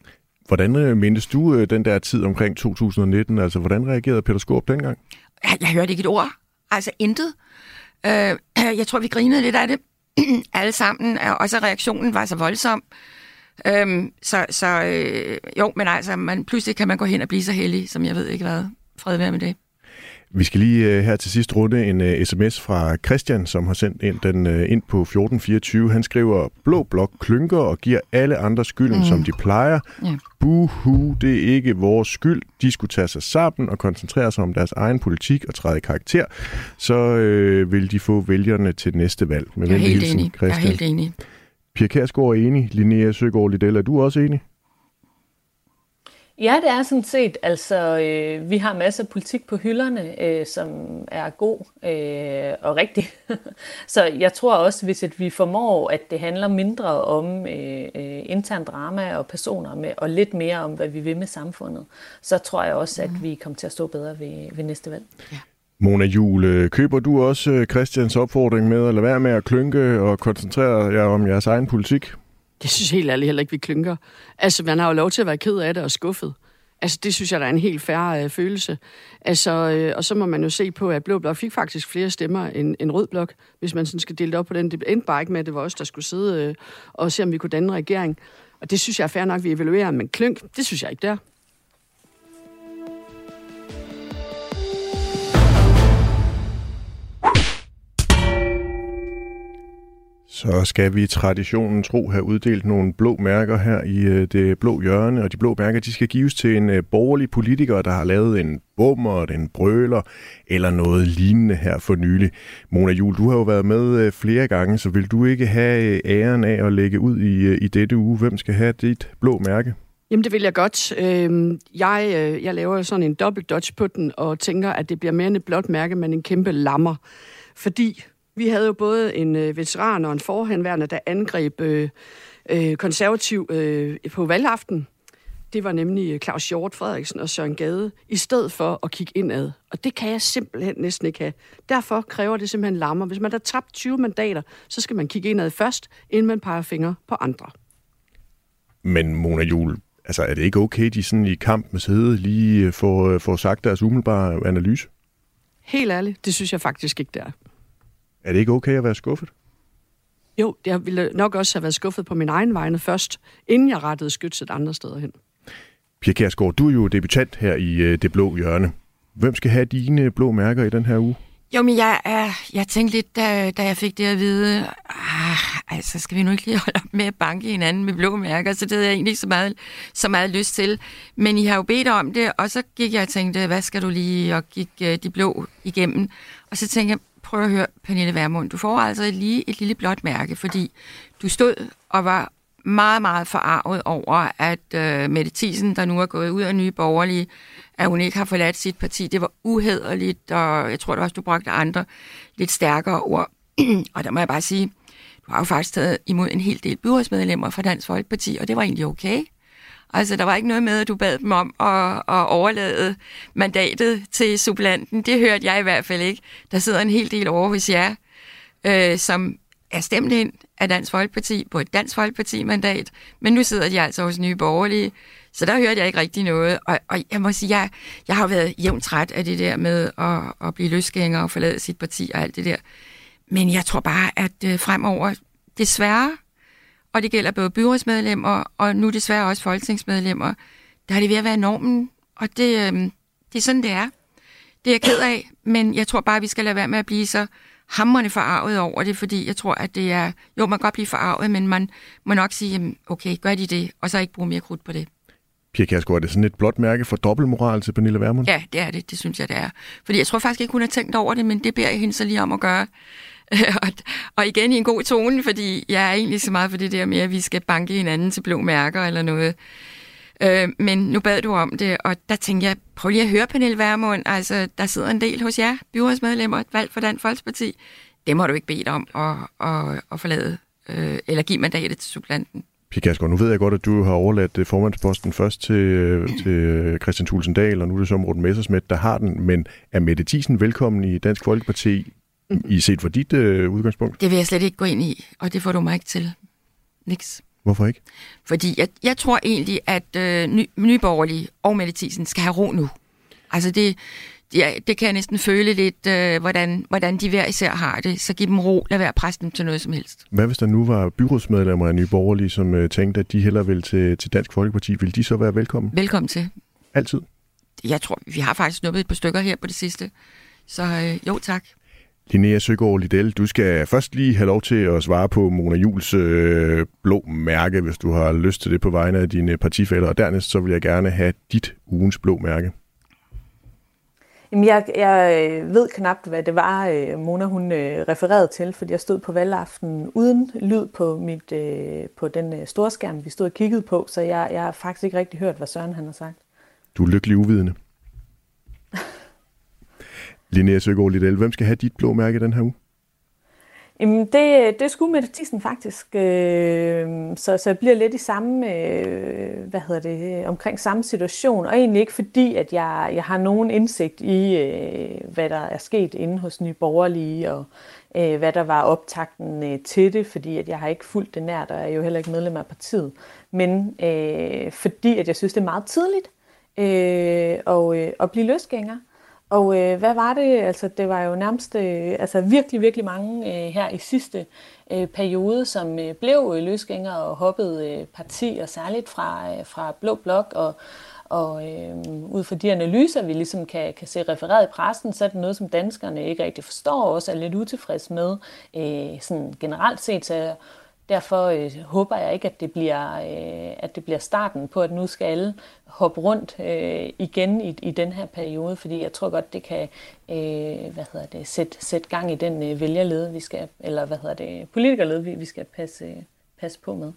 Hvordan mindes du den der tid omkring 2019? Altså, hvordan reagerede Peter Skaarup dengang? Jeg hørte ikke et ord. Altså intet. Jeg tror, vi grinede lidt af det alle sammen, og så reaktionen var så voldsom. Jo, men altså, pludselig kan man gå hen og blive så heldig, som jeg ved ikke hvad. Fred være med det. Vi skal lige her til sidst runde en sms fra Christian, som har sendt den ind på 1424. Han skriver, Blå Blok klynker og giver alle andre skylden, som de plejer. Yeah. Buhu, det er ikke vores skyld. De skulle tage sig sammen og koncentrere sig om deres egen politik og træde karakter. Så vil de få vælgerne til næste valg. Med jeg er helt hilsen, enig. Christian. Jeg er helt enig. Pia Kjærsgaard er enig. Linea Søgaard-Lidell, er du også enig? Ja, det er sådan set. Altså, vi har masser af politik på hylderne, som er god og rigtig. Så jeg tror også, hvis vi formår, at det handler mindre om intern drama og personer, og lidt mere om, hvad vi vil med samfundet, så tror jeg også, at vi kommer til at stå bedre ved næste valg. Ja. Mona Juul, køber du også Christians opfordring med at lade være med at klynke og koncentrere jer om jeres egen politik? Jeg synes helt ærligt heller ikke, vi klynker. Altså, man har jo lov til at være ked af det og skuffet. Altså, det synes jeg, der er en helt fair følelse. Altså, og så må man jo se på, at Blå Blok fik faktisk flere stemmer end Rød Blok, hvis man sådan skal dele det op på den. Det endte bare ikke med, at det var os, der skulle sidde og se, om vi kunne danne en regering. Og det synes jeg er fair nok, vi evaluerer, men klynk, det synes jeg ikke der. Så skal vi traditionen tro have uddelt nogle blå mærker her i det blå hjørne, og de blå mærker, de skal gives til en borgerlig politiker, der har lavet en bummer, en brøler eller noget lignende her for nylig. Mona Juul, du har jo været med flere gange, så vil du ikke have æren af at lægge ud i dette uge? Hvem skal have dit blå mærke? Jamen, det vil jeg godt. Jeg laver sådan en dobbelt dodge på den og tænker, at det bliver mere end et blåt mærke, men en kæmpe lammer, fordi vi havde jo både en veteran og en forhenværende, der angreb konservativ på valgaften. Det var nemlig Claus Hjort Frederiksen og Søren Gade, i stedet for at kigge indad. Og det kan jeg simpelthen næsten ikke have. Derfor kræver det simpelthen lammer. Hvis man har tabt 20 mandater, så skal man kigge indad først, inden man peger fingre på andre. Men Mona Juul, altså er det ikke okay, de sådan i kampens hede lige får sagt deres umiddelbare analyse? Helt ærligt, det synes jeg faktisk ikke, det er. Er det ikke okay at være skuffet? Jo, jeg ville nok også have været skuffet på min egen vegne først, inden jeg rettede skytset andre steder hen. Pia Kjærsgaard, du er jo debutant her i det blå hjørne. Hvem skal have dine blå mærker i den her uge? Jo, men jeg tænkte lidt, da jeg fik det at vide, altså skal vi nu ikke lige holde op med at banke hinanden med blå mærker, så det havde jeg egentlig ikke så meget lyst til. Men I har jo bedt om det, og så gik jeg og tænkte, hvad skal du lige, og gik de blå igennem. Og så tænkte jeg, prøv at høre, Pernille Vermund, du får altså lige et lille blåt mærke, fordi du stod og var meget, meget forarvet over, at Mette Thiesen, der nu er gået ud af Nye Borgerlige, at hun ikke har forladt sit parti. Det var uhederligt, og jeg tror da også, du brugte andre lidt stærkere ord. Og der må jeg bare sige, du har jo faktisk taget imod en hel del byrådsmedlemmer fra Dansk Folkeparti, og det var egentlig okay. Altså, der var ikke noget med, at du bad dem om at overlade mandatet til supplanten. Det hørte jeg i hvert fald ikke. Der sidder en hel del over hos jer, som er stemt ind af Dansk Folkeparti på et Dansk Folkeparti-mandat, men nu sidder de altså hos Nye Borgerlige, så der hørte jeg ikke rigtig noget. Og jeg må sige, jeg har været jævnt træt af det der med at blive løsgænger og forlade sit parti og alt det der. Men jeg tror bare, at fremover, desværre, og det gælder både byrådsmedlemmer og nu desværre også folketingsmedlemmer, der er det ved at være normen, og det er sådan, det er. Det er jeg ked af, men jeg tror bare, vi skal lade være med at blive så hamrende forarvet over det, fordi jeg tror, at det er... Jo, man kan godt blive forarvet, men man må nok sige, jamen, okay, gør de det, og så ikke bruge mere krudt på det. Pia Kjærsgaard, er det sådan et blåt mærke for dobbeltmoral til Pernille Vermund? Ja, det er det. Det synes jeg, det er. Fordi jeg tror faktisk ikke, hun har tænkt over det, men det beder jeg hende så lige om at gøre. Og igen i en god tone, fordi jeg er egentlig så meget for det der med, at vi skal banke hinanden til blå mærker eller noget. Men nu bad du om det, og der tænkte jeg, prøv lige at høre Pernille Vermund, altså der sidder en del hos jer, byrådsmedlemmer, valgt for Dansk Folkeparti. Det må du ikke bede om at forlade, eller give mandatet til supplanten. Pia Kjærsgaard, nu ved jeg godt, at du har overladt formandsposten først til Kristian Thulesen Dahl, og nu er det så Morten Messerschmidt, der har den, men er Mette Thiesen velkommen i Dansk Folkeparti, i set for dit udgangspunkt? Det vil jeg slet ikke gå ind i, og det får du mig ikke til. Niks. Hvorfor ikke? Fordi jeg tror egentlig, at Nye Borgerlige og Mette Thiesen skal have ro nu. Altså det kan jeg næsten føle lidt, hvordan de hver især har det. Så giv dem ro, lad være at presse dem til noget som helst. Hvad hvis der nu var byrådsmedlemmer af Nye Borgerlige, som tænkte, at de hellere ville til Dansk Folkeparti? Vil de så være velkommen? Velkommen til. Altid? Jeg tror, vi har faktisk snuppet et par stykker her på det sidste. Så jo tak. Linea Søgaard-Lidell, du skal først lige have lov til at svare på Mona Juuls blå mærke, hvis du har lyst til det på vegne af dine partifæller, og dernæst så vil jeg gerne have dit ugens blå mærke. Jamen, jeg ved knapt, hvad det var, Mona hun refererede til, fordi jeg stod på valgaftenen uden lyd på den store skærm, vi stod og kiggede på, så jeg har faktisk ikke rigtig hørt, hvad Søren han har sagt. Du er lykkelig uvidende. Linea Søgaard-Lidell, hvem skal have dit blå mærke den her uge? Jamen, det skulle Mette Thiesen faktisk. Så jeg bliver lidt i samme, omkring samme situation. Og egentlig ikke fordi, at jeg har nogen indsigt i, hvad der er sket inde hos Nye Borgerlige, og hvad der var optakten til det, fordi at jeg har ikke fulgt det nært, og jeg er jo heller ikke medlem af partiet. Men fordi, at jeg synes, det er meget tidligt at blive løsgænger. Og hvad var det? Altså, det var jo nærmest virkelig, virkelig mange her i sidste periode, som blev løsgængere og hoppede parti, og særligt fra Blå Blok. Og ud fra de analyser, vi ligesom kan se refereret i pressen, så er det noget, som danskerne ikke rigtig forstår, og også er lidt utilfredse med sådan generelt set. Så derfor håber jeg ikke, at det bliver starten på, at nu skal alle hoppe rundt igen i den her periode, fordi jeg tror godt, det kan sætte gang i den vælgerlede, vi skal, eller politikerlede, vi skal passe på med.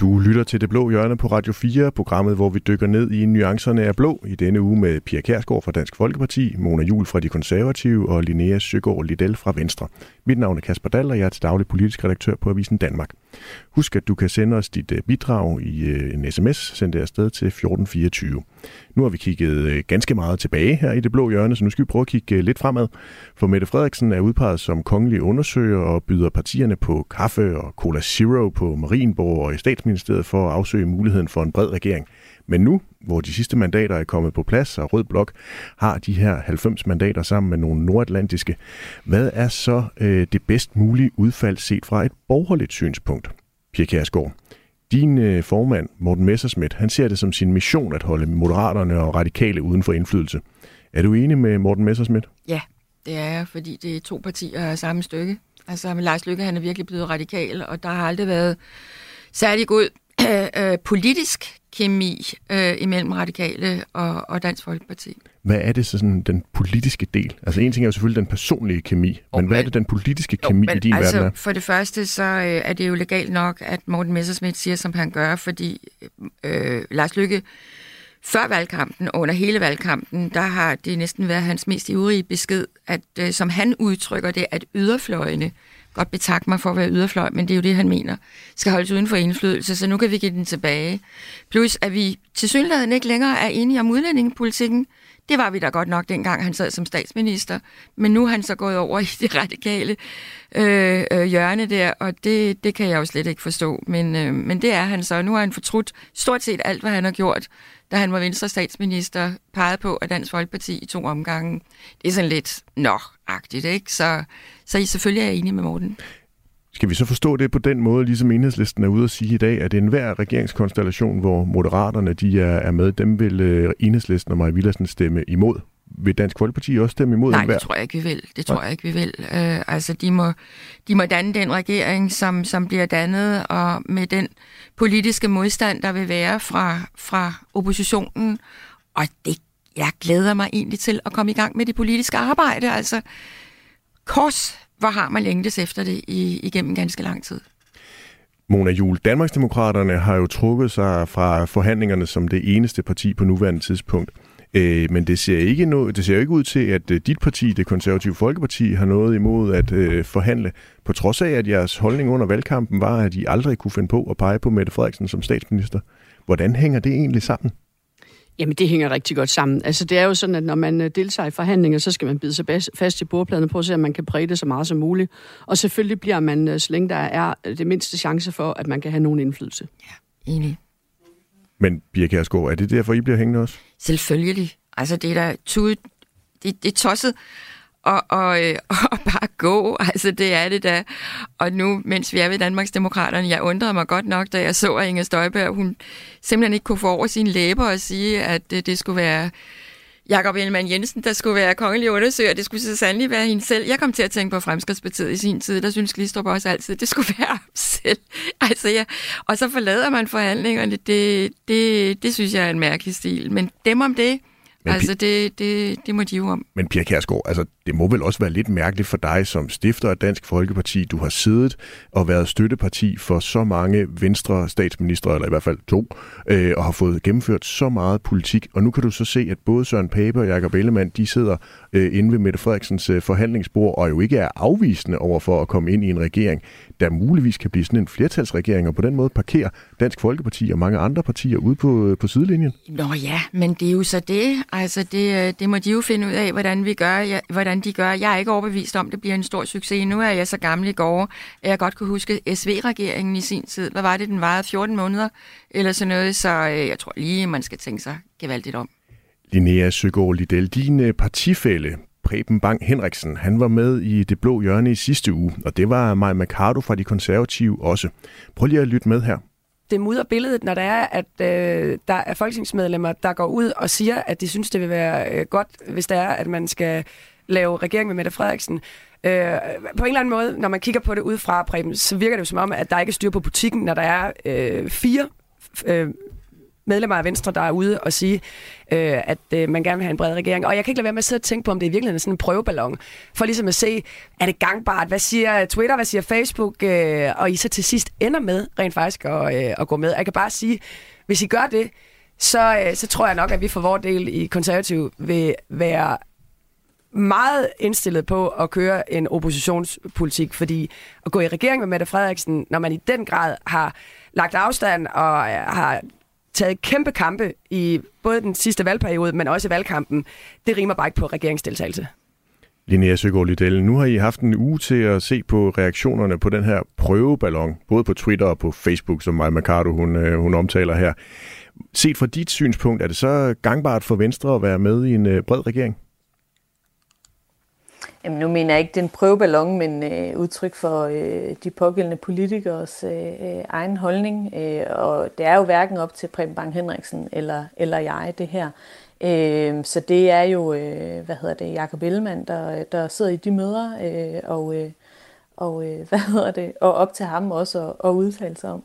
Du lytter til Det Blå Hjørne på Radio 4, programmet, hvor vi dykker ned i nuancerne af blå i denne uge med Pia Kjærsgaard fra Dansk Folkeparti, Mona Juul fra De Konservative og Linea Søgaard-Lidell fra Venstre. Mit navn er Kasper Dahl, og jeg er til daglig politisk redaktør på Avisen Danmark. Husk, at du kan sende os dit bidrag i en sms, send det afsted til 1424. Nu har vi kigget ganske meget tilbage her i Det Blå Hjørne, så nu skal vi prøve at kigge lidt fremad. For Mette Frederiksen er udpeget som kongelig undersøger og byder partierne på kaffe og Cola Zero på Marienborg og i Statsministeriet for at afsøge muligheden for en bred regering. Men nu, hvor de sidste mandater er kommet på plads, og Rød Blok har de her 90 mandater sammen med nogle nordatlantiske, hvad er så det bedst mulige udfald set fra et borgerligt synspunkt? Pia Kjærsgaard, din formand, Morten Messerschmidt, han ser det som sin mission at holde Moderaterne og Radikale uden for indflydelse. Er du enig med Morten Messerschmidt? Ja, det er jeg, fordi det er to partier af samme stykke. Altså, Lars Løkke, han er virkelig blevet radikal, og der har aldrig været særlig god politisk kemi imellem Radikale og Dansk Folkeparti. Hvad er det så sådan den politiske del? Altså en ting er jo selvfølgelig den personlige kemi, men hvad er det den politiske kemi i din verden er? For det første så er det jo legalt nok, at Morten Messerschmidt siger, som han gør, fordi Lars Løkke før valgkampen og under hele valgkampen, der har det næsten været hans mest ivrige besked, at som han udtrykker det, at yderfløjene godt betakke mig for at være yderfløj, men det er jo det, han mener, skal holdes uden for indflydelse, så nu kan vi give den tilbage. Plus, at vi tilsyneladende ikke længere er enige om udlændingepolitikken. Det var vi da godt nok, dengang han sad som statsminister. Men nu er han så gået over i det radikale hjørne der, og det kan jeg jo slet ikke forstå. Men det er han så. Nu har han fortrudt stort set alt, hvad han har gjort, da han var Venstre statsminister, pegede på af Dansk Folkeparti i 2 omgange. Det er sådan lidt nå-agtigt, ikke? Så I selvfølgelig er enige med Morten. Skal vi så forstå det på den måde, ligesom Enhedslisten er ude at sige i dag, at enhver regeringskonstellation, hvor Moderaterne de er med, dem vil Enhedslisten og Maja Villersen stemme imod? Vil Dansk Folkeparti også stemme imod? Nej, det tror jeg ikke, vi vil. Altså, de må danne den regering, som bliver dannet, og med den politiske modstand, der vil være fra oppositionen. Og jeg glæder mig egentlig til at komme i gang med det politiske arbejde. Altså, hvor har man længtes efter det igennem ganske lang tid? Mona Juul, Danmarks Demokraterne har jo trukket sig fra forhandlingerne som det eneste parti på nuværende tidspunkt. Men det ser ikke ud til, at dit parti, Det Konservative Folkeparti, har noget imod at forhandle, på trods af, at jeres holdning under valgkampen var, at I aldrig kunne finde på at pege på Mette Frederiksen som statsminister. Hvordan hænger det egentlig sammen? Jamen, det hænger rigtig godt sammen. Altså, det er jo sådan, at når man deltager i forhandlinger, så skal man bide sig fast i bordpladen på, så man kan præge det så meget som muligt. Og selvfølgelig bliver man, så længe der er det mindste chance for, at man kan have nogen indflydelse. Ja, enig. Men Pia Kjærsgaard, er det derfor, I bliver hængende også? Selvfølgelig. Altså, det er da det er tosset og bare gå. Altså, det er det da. Og nu, mens vi er ved Danmarks Demokraterne, jeg undrede mig godt nok, da jeg så, at Inger Støjberg, hun simpelthen ikke kunne få over sine læber og sige, at det skulle være Jakob Ellemann-Jensen, der skulle være kongelig undersøger. Det skulle så sandelig være hende selv. Jeg kom til at tænke på Fremskridtspartiet i sin tid. Der synes Glistrup også altid, det skulle være ham selv. Altså, ja. Og så forlader man forhandlingerne. Det synes jeg er en mærkelig stil. Men dem om det. Men altså, det må de jo om. Men Pia Kjærsgaard, altså, det må vel også være lidt mærkeligt for dig som stifter af Dansk Folkeparti. Du har siddet og været støtteparti for så mange Venstre statsministre, eller i hvert fald 2, og har fået gennemført så meget politik. Og nu kan du så se, at både Søren Pape og Jakob Ellemann, de sidder inde ved Mette Frederiksens forhandlingsbord, og jo ikke er afvisende over for at komme ind i en regering, der muligvis kan blive sådan en flertalsregering, og på den måde parkerer Dansk Folkeparti og mange andre partier ude på sidelinjen. Nå ja, men det er jo så det. Altså, det må de jo finde ud af, hvordan de gør. Jeg er ikke overbevist om, det bliver en stor succes. Nu er jeg så gammel i går, at jeg godt kunne huske SV-regeringen i sin tid. Hvad var det, den varede 14 måneder eller sådan noget? Så jeg tror lige, man skal tænke sig gevaldigt om. Linea Søgaard-Lidell, din partifælle Preben Bang Henriksen, han var med i Det Blå Hjørne i sidste uge, og det var Maja Mercado fra De Konservative også. Prøv lige at lytte med her. Det mudrer billedet, når der er, at der er folketingsmedlemmer, der går ud og siger, at de synes, det vil være godt, hvis det er, at man skal lave regering med Mette Frederiksen. På en eller anden måde, når man kigger på det udefra, Preben, så virker det jo som om, at der ikke er styr på butikken, når der er 4 medlemmer af Venstre, der er ude og sige, at man gerne vil have en bred regering. Og jeg kan ikke lade være med at sidde og tænke på, om det i virkeligheden er sådan en prøveballon, for ligesom at se, er det gangbart? Hvad siger Twitter? Hvad siger Facebook? Og I så til sidst ender med rent faktisk at gå med. Jeg kan bare sige, hvis I gør det, så tror jeg nok, at vi for vores del i Konservativ vil være meget indstillet på at køre en oppositionspolitik, fordi at gå i regering med Mette Frederiksen, når man i den grad har lagt afstand og har taget kæmpe kampe i både den sidste valgperiode, men også i valgkampen. Det rimer bare ikke på regeringsdeltagelse. Linea Søgaard-Lidell, nu har I haft en uge til at se på reaktionerne på den her prøveballon, både på Twitter og på Facebook, som Maja Mercado hun omtaler her. Set fra dit synspunkt, er det så gangbart for Venstre at være med i en bred regering? Jamen, nu mener jeg ikke, det er en prøveballon, men udtryk for de pågældende politikers egen holdning. Og det er jo hverken op til Preben Bang Henriksen eller jeg, det her. Så det er jo, Jakob Ellemann, der sidder i de møder, og op til ham også at udtale sig om.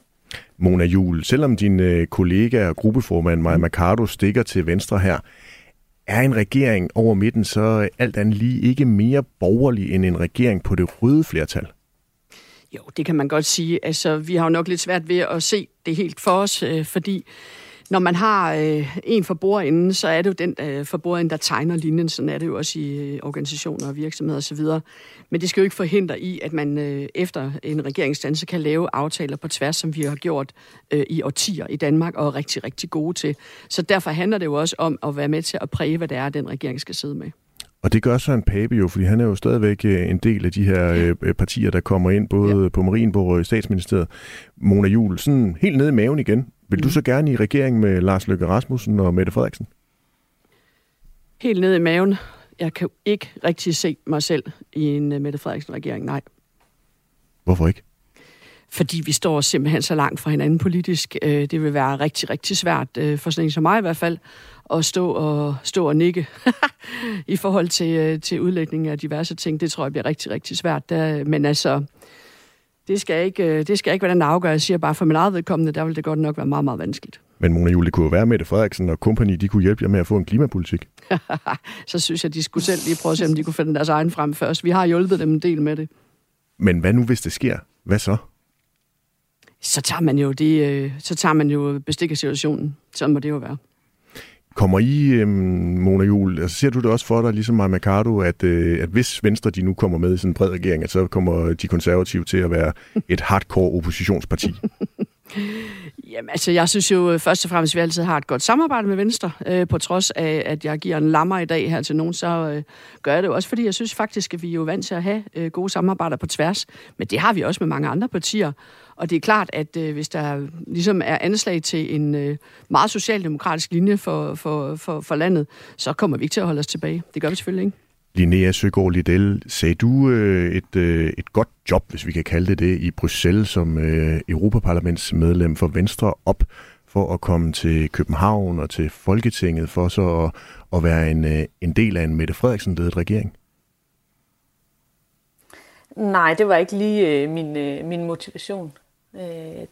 Mona Juul, selvom din kollega og gruppeformand Maja Mercado stikker til venstre her, er en regering over midten så alt andet lige ikke mere borgerlig end en regering på det røde flertal? Jo, det kan man godt sige. Altså, vi har jo nok lidt svært ved at se det helt for os, fordi når man har en for bordenden, så er det jo den for bordenden, der tegner linjen. Sådan er det jo også i organisationer og virksomheder osv. Men det skal jo ikke forhindre i, at man efter en regeringsdannelse kan lave aftaler på tværs, som vi har gjort i årtier i Danmark og er rigtig, rigtig gode til. Så derfor handler det jo også om at være med til at præge, hvad det er, den regering skal sidde med. Og det gør Søren Pape jo, fordi han er jo stadigvæk en del af de her partier, der kommer ind, både på Marienborg og i Statsministeriet. Mona Juul, sådan helt nede i maven igen. Vil du så gerne i regering med Lars Løkke Rasmussen og Mette Frederiksen? Helt nede i maven. Jeg kan ikke rigtig se mig selv i en Mette Frederiksen-regering, nej. Hvorfor ikke? Fordi vi står simpelthen så langt fra hinanden politisk. Det vil være rigtig, rigtig svært, for sådan en som mig i hvert fald, at stå og nikke i forhold til udlægningen af diverse ting. Det tror jeg bliver rigtig, rigtig svært. Men altså, det skal ikke være den afgør. Jeg siger bare for min eget vedkommende, der vil det godt nok være meget, meget vanskeligt. Men Mona Juul, det kunne jo være, Mette Frederiksen og kompagni, de kunne hjælpe jer med at få en klimapolitik. Så synes jeg, de skulle selv lige prøve at se, om de kunne finde deres egen frem først. Vi har hjulpet dem en del med det. Men hvad nu, hvis det sker? Hvad så? Så tager man jo bestik af situationen. Sådan må det jo være. Kommer I, Mona Juul, altså ser du det også for dig, ligesom Maja Mercado, at hvis Venstre de nu kommer med i sådan en bred regering, at så kommer de konservative til at være et hardcore oppositionsparti? Jamen altså, jeg synes jo først og fremmest, vi altid har et godt samarbejde med Venstre. På trods af, at jeg giver en lammer i dag her til nogen, så gør jeg det jo også, fordi jeg synes faktisk, at vi er jo vant til at have gode samarbejder på tværs. Men det har vi også med mange andre partier. Og det er klart, at hvis der ligesom er anslag til en meget socialdemokratisk linje for landet, så kommer vi ikke til at holde os tilbage. Det gør vi selvfølgelig ikke. Linea Søgaard-Lidell, sagde du et godt job, hvis vi kan kalde det, i Bruxelles som europaparlamentsmedlem for Venstre op for at komme til København og til Folketinget for så at være en del af en Mette Frederiksen-ledet regering? Nej, det var ikke lige min motivation.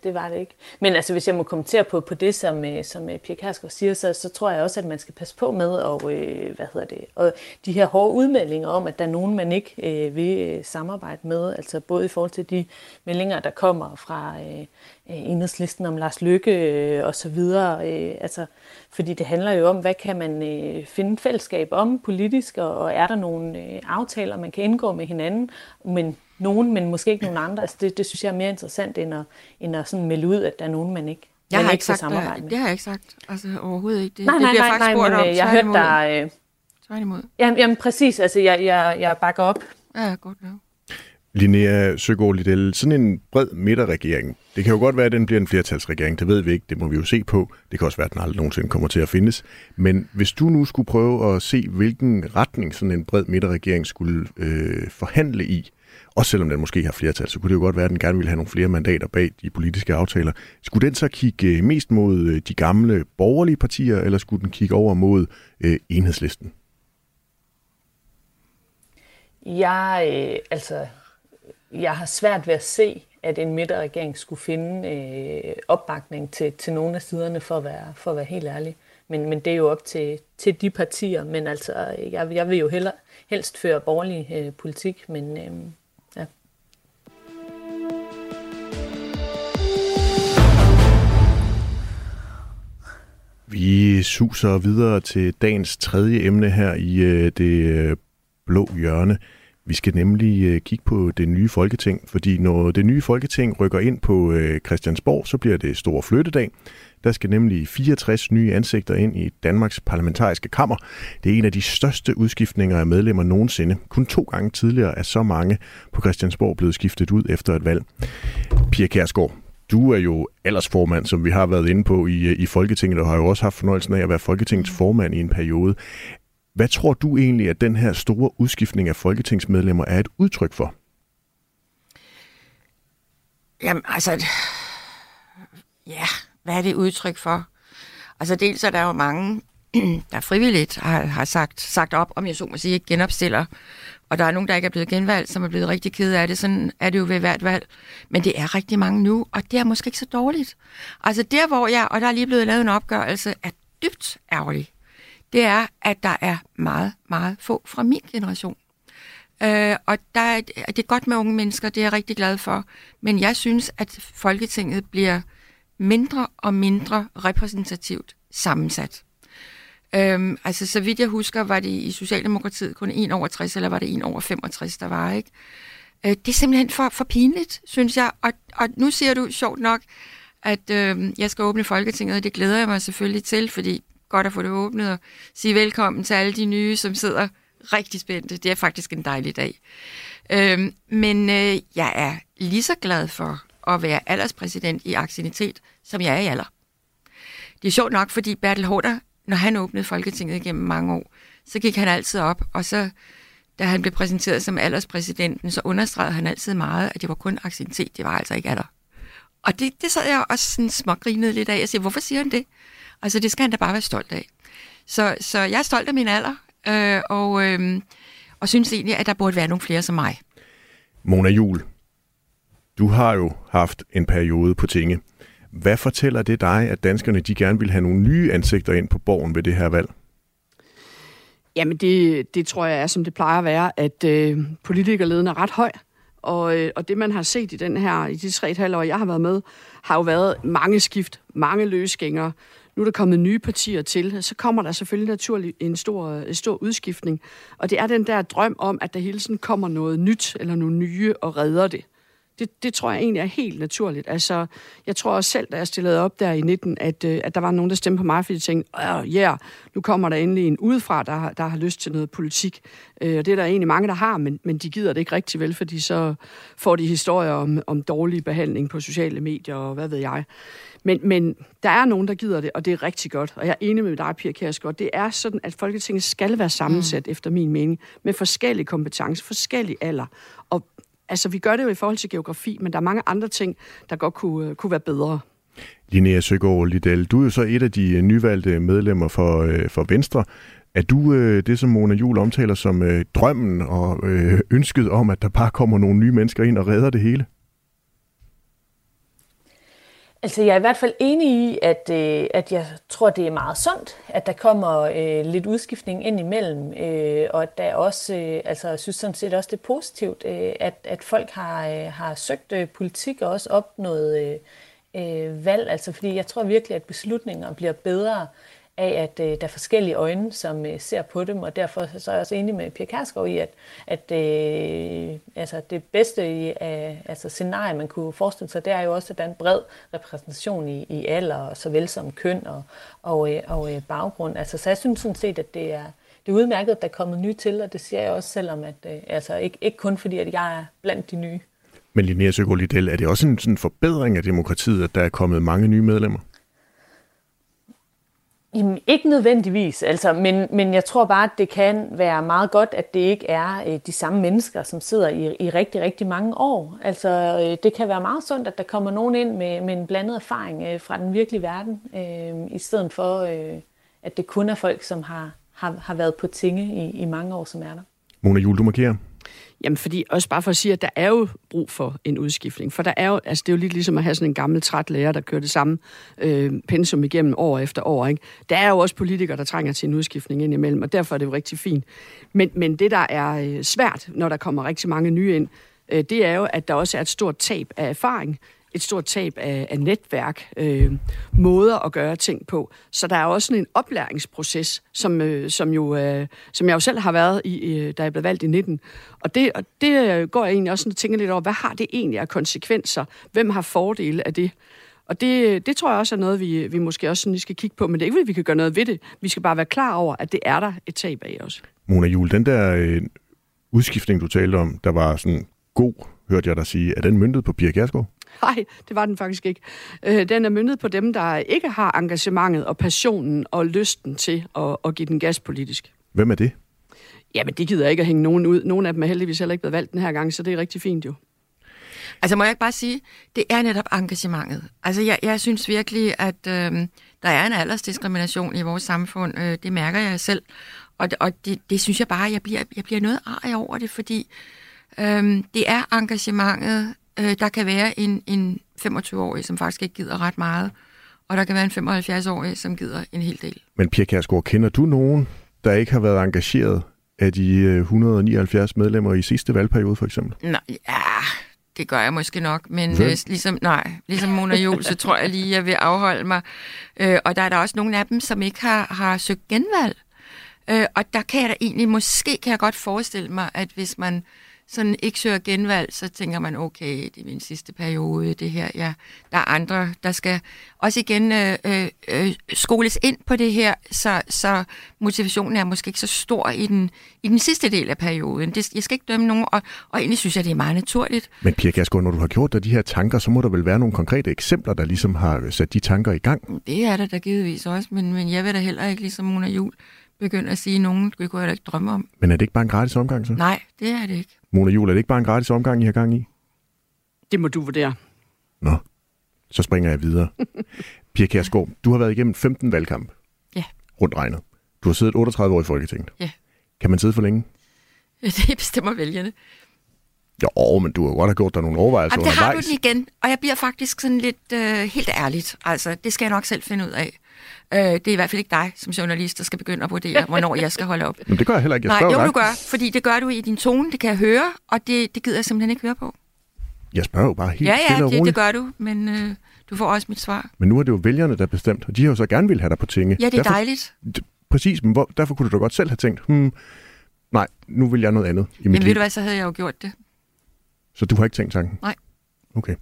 Det var det ikke. Men altså, hvis jeg må kommentere på det, som Pia Kjærsgaard siger, så tror jeg også, at man skal passe på med og de her hårde udmeldinger om, at der er nogen, man ikke vil samarbejde med. Altså både i forhold til de meldinger, der kommer fra Enhedslisten om Lars Løkke og så videre. Altså, fordi det handler jo om, hvad kan man finde fællesskab om politisk, og er der nogle aftaler, man kan indgå med hinanden, men måske ikke nogen andre. Altså det synes jeg er mere interessant, end at sådan melde ud, at der er nogen, man ikke kan samarbejde med. Det har jeg ikke sagt. Altså overhovedet ikke. Jeg hørte dig. Jamen præcis. Altså jeg bakker op. Ja, godt nok. Linea Søgaard-Lidell, sådan en bred midterregering. Det kan jo godt være, at den bliver en flertalsregering. Det ved vi ikke. Det må vi jo se på. Det kan også være, at den aldrig nogensinde kommer til at findes. Men hvis du nu skulle prøve at se, hvilken retning sådan en bred midterregering skulle forhandle i, også selvom den måske har flertal, så kunne det jo godt være, at den gerne ville have nogle flere mandater bag de politiske aftaler. Skulle den så kigge mest mod de gamle borgerlige partier, eller skulle den kigge over mod Enhedslisten? Jeg har svært ved at se, at en midterregering skulle finde opbakning til nogle af siderne, for at være helt ærlig. Men det er jo op til de partier. Men altså, jeg vil jo helst føre borgerlig politik, men ja. Vi suser videre til dagens tredje emne her i det blå hjørne. Vi skal nemlig kigge på det nye Folketing, fordi når det nye Folketing rykker ind på Christiansborg, så bliver det stor flyttedag. Der skal nemlig 64 nye ansigter ind i Danmarks parlamentariske kammer. Det er en af de største udskiftninger af medlemmer nogensinde. Kun 2 gange tidligere er så mange på Christiansborg blevet skiftet ud efter et valg. Pia Kjærsgaard, du er jo aldersformand, som vi har været inde på i Folketinget, og har jo også haft fornøjelsen af at være Folketingets formand i en periode. Hvad tror du egentlig, at den her store udskiftning af folketingsmedlemmer er et udtryk for? Jamen, altså... Ja, hvad er det udtryk for? Altså, dels er der jo mange, der frivilligt har sagt op, om jeg så må sige, ikke genopstiller. Og der er nogen, der ikke er blevet genvalgt, som er blevet rigtig ked af det. Sådan er det jo ved hvert valg. Men det er rigtig mange nu, og det er måske ikke så dårligt. Altså, der hvor jeg... Og der er lige blevet lavet en opgørelse, er dybt ærgerlig. Det er, at der er meget, meget få fra min generation. Og det er godt med unge mennesker, det er jeg rigtig glad for. Men jeg synes, at Folketinget bliver mindre og mindre repræsentativt sammensat. Altså, så vidt jeg husker, var det i Socialdemokratiet kun 1/60, eller var det 1/65, der var, ikke? Det er simpelthen for pinligt, synes jeg. Og nu siger du, sjovt nok, at jeg skal åbne Folketinget, og det glæder jeg mig selvfølgelig til, fordi godt at få det åbnet og sige velkommen til alle de nye, som sidder rigtig spændte. Det er faktisk en dejlig dag. Men jeg er lige så glad for at være alderspræsident i Anciennitet, som jeg er i alder. Det er sjovt nok, fordi Bertel Haarder, når han åbnede Folketinget igennem mange år, så gik han altid op, og så, da han blev præsenteret som alderspræsidenten, så understregede han altid meget, at det var kun anciennitet, det var altså ikke alder. Og det sad jeg også sådan smågrinede lidt af, og siger, hvorfor siger han det? Altså, det skal han da bare være stolt af. Så jeg er stolt af min alder, og synes egentlig, at der burde være nogle flere som mig. Mona Juul, du har jo haft en periode på tinge. Hvad fortæller det dig, at danskerne de gerne vil have nogle nye ansigter ind på borgen ved det her valg? Jamen det tror jeg er, som det plejer at være, at politikerleden er ret høj. Og det, man har set i de 3,5 år, jeg har været med, har jo været mange skift, mange løsgængere. Nu er der kommet nye partier til, så kommer der selvfølgelig naturligt en stor udskiftning. Og det er den der drøm om, at der hele tiden kommer noget nyt eller nogle nye og redder det. Det tror jeg egentlig er helt naturligt. Altså, jeg tror også selv, da jeg stillede op der i 19, at der var nogen, der stemte på mig, fordi de tænkte, nu kommer der endelig en udefra, der har lyst til noget politik. Og det er der egentlig mange, der har, men de gider det ikke rigtig vel, fordi så får de historier om dårlig behandling på sociale medier og hvad ved jeg. Men der er nogen, der gider det, og det er rigtig godt. Og jeg er enig med dig, Pia Kjærsgaard. Det er sådan, at Folketinget skal være sammensat, efter min mening, med forskellige kompetencer, forskellige alder. Og altså, vi gør det jo i forhold til geografi, men der er mange andre ting, der godt kunne være bedre. Linea Søgaard-Lidell, du er jo så et af de nyvalgte medlemmer for Venstre. Er du det, som Mona Juul omtaler som drømmen og ønsket om, at der bare kommer nogle nye mennesker ind og redder det hele? Altså, jeg er i hvert fald enig i, at jeg tror, det er meget sundt, at der kommer lidt udskiftning ind imellem, og at der også, jeg synes sådan set også, det er positivt, at folk har søgt politik og også opnået valg, altså fordi jeg tror virkelig, at beslutninger bliver bedre af, at der er forskellige øjne, som ser på dem, og derfor så er jeg også enig med Pia Kjærsgaard i, at det bedste scenarie, man kunne forestille sig, det er jo også, at der er en bred repræsentation i alder, såvel som køn og baggrund. Altså, så jeg synes sådan set, at det er udmærket, at der er kommet nye til, og det siger jeg også, selvom ikke kun fordi, at jeg er blandt de nye. Men Linea Søgaard-Lidell, er det også en sådan forbedring af demokratiet, at der er kommet mange nye medlemmer? Jamen, ikke nødvendigvis, men jeg tror bare, at det kan være meget godt, at det ikke er de samme mennesker, som sidder i rigtig, rigtig mange år. Altså, det kan være meget sundt, at der kommer nogen ind med en blandet erfaring fra den virkelige verden, i stedet for, at det kun er folk, som har været på tinge i mange år, som er der. Mona Juul, du markerer. Jamen, fordi også bare for at sige, at der er jo brug for en udskiftning. For der er jo, altså det er jo lidt ligesom at have sådan en gammel træt lærer, der kører det samme pensum igennem år efter år, ikke? Der er jo også politikere, der trænger til en udskiftning ind imellem, og derfor er det jo rigtig fint. Men det, der er svært, når der kommer rigtig mange nye ind, det er jo, at der også er et stort tab af erfaring, et stort tab af netværk, måder at gøre ting på. Så der er også sådan en oplæringsproces, som jeg jo selv har været i, da jeg blev valgt i 19. Og det går jeg egentlig også sådan og tænker lidt over, hvad har det egentlig af konsekvenser? Hvem har fordele af det? Og det tror jeg også er noget, vi måske også sådan skal kigge på, men det er ikke, at vi kan gøre noget ved det. Vi skal bare være klar over, at det er der et tab af også. Mona Juul, den der udskiftning, du talte om, der var sådan god, hørte jeg dig sige, er den møntet på Pia Kjærsgaard? Nej, det var den faktisk ikke. Den er møntet på dem, der ikke har engagementet og passionen og lysten til at give den gas politisk. Hvem er det? Jamen, det gider ikke at hænge nogen ud. Nogle af dem er heldigvis heller ikke blevet valgt den her gang, så det er rigtig fint jo. Altså, må jeg ikke bare sige, det er netop engagementet. Altså, jeg synes virkelig, at der er en aldersdiskrimination i vores samfund. Det mærker jeg selv. Og det synes jeg bare, jeg bliver noget arg over det, fordi det er engagementet. Der kan være en 25-årig, som faktisk ikke gider ret meget, og der kan være en 75-årig, som gider en hel del. Men Pia Kjærsgaard, kender du nogen, der ikke har været engageret af de 179 medlemmer i sidste valgperiode, for eksempel? Nej, ja, Det gør jeg måske nok, men ligesom Mona Juul, så tror jeg lige, jeg vil afholde mig. Og der er der også nogle af dem, som ikke har søgt genvalg. Og der kan jeg da egentlig, måske kan jeg godt forestille mig, at hvis man sådan ikke søger genvalg, så tænker man, okay, det er min sidste periode, det her, ja, der er andre, der skal også igen skoles ind på det her, så motivationen er måske ikke så stor i den sidste del af perioden. Jeg skal ikke dømme nogen, og egentlig synes jeg, det er meget naturligt. Men Pia Kjærsgaard, når du har gjort dig de her tanker, så må der vel være nogle konkrete eksempler, der ligesom har sat de tanker i gang? Det er der givetvis også, men jeg vil da heller ikke, ligesom Mona Juul, begynde at sige, at nogen det kunne jeg da ikke drømme om. Men er det ikke bare en gratis omgang så? Nej, det er det ikke. Mona Juul, er det ikke bare en gratis omgang, I har gang i? Det må du vurdere. Nå, så springer jeg videre. Pia Kjærsgaard, du har været igennem 15 valgkamp. Ja. Rundt regnet. Du har siddet 38 år i Folketinget. Ja. Kan man sidde for længe? Det bestemmer vælgerne. Jo, men du har godt gjort dig nogle overvejelser undervejs. Det har du den igen, og jeg bliver faktisk sådan lidt helt ærligt. Altså, det skal jeg nok selv finde ud af. Det er i hvert fald ikke dig som journalist, der skal begynde at vurdere, hvornår jeg skal holde op. Men det gør jeg heller ikke. Jeg spørger dig. Nej, jo, du gør, fordi det gør du i din tone, det kan jeg høre, og det gider jeg simpelthen ikke høre på. Jeg spørger jo bare helt stille og roligt. Ja, det gør du, men du får også mit svar. Men nu er det jo vælgerne, der bestemt, og de har jo så gerne vil have dig på tinge. Ja, det er derfor, dejligt. Præcis, men derfor kunne du da godt selv have tænkt, nej, nu vil jeg noget andet i mit liv. Men ved du hvad, så havde jeg jo gjort det. Så du har ikke tænkt tanken? Nej. Okay.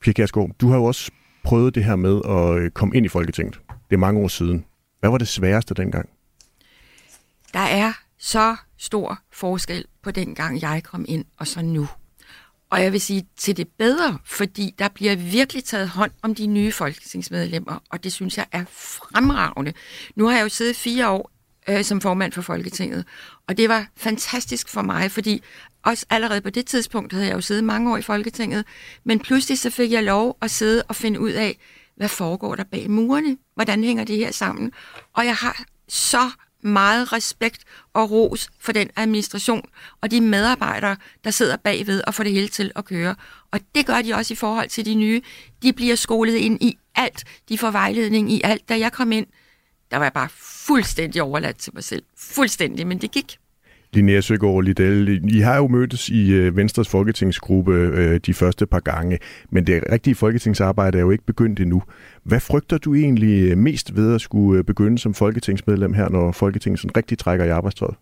Pia Kjærsgaard, du har jo også prøvede det her med at komme ind i Folketinget. Det er mange år siden. Hvad var det sværeste dengang? Der er så stor forskel på dengang jeg kom ind og så nu. Og jeg vil sige til det bedre, fordi der bliver virkelig taget hånd om de nye folketingsmedlemmer, og det synes jeg er fremragende. Nu har jeg jo siddet 4 år som formand for Folketinget, og det var fantastisk for mig, fordi også allerede på det tidspunkt havde jeg jo siddet mange år i Folketinget, men pludselig så fik jeg lov at sidde og finde ud af, hvad foregår der bag murene? Hvordan hænger det her sammen? Og jeg har så meget respekt og ros for den administration og de medarbejdere, der sidder bagved og får det hele til at køre. Og det gør de også i forhold til de nye. De bliver skolet ind i alt. De får vejledning i alt. Da jeg kom ind, der var jeg bare fuldstændig overladt til mig selv. Fuldstændig, men det gik. Linea Søgaard-Lidell, I har jo mødtes i Venstres folketingsgruppe de første par gange, men det rigtige folketingsarbejde er jo ikke begyndt endnu. Hvad frygter du egentlig mest ved at skulle begynde som folketingsmedlem her, når Folketinget sådan rigtig trækker i arbejdstøjet?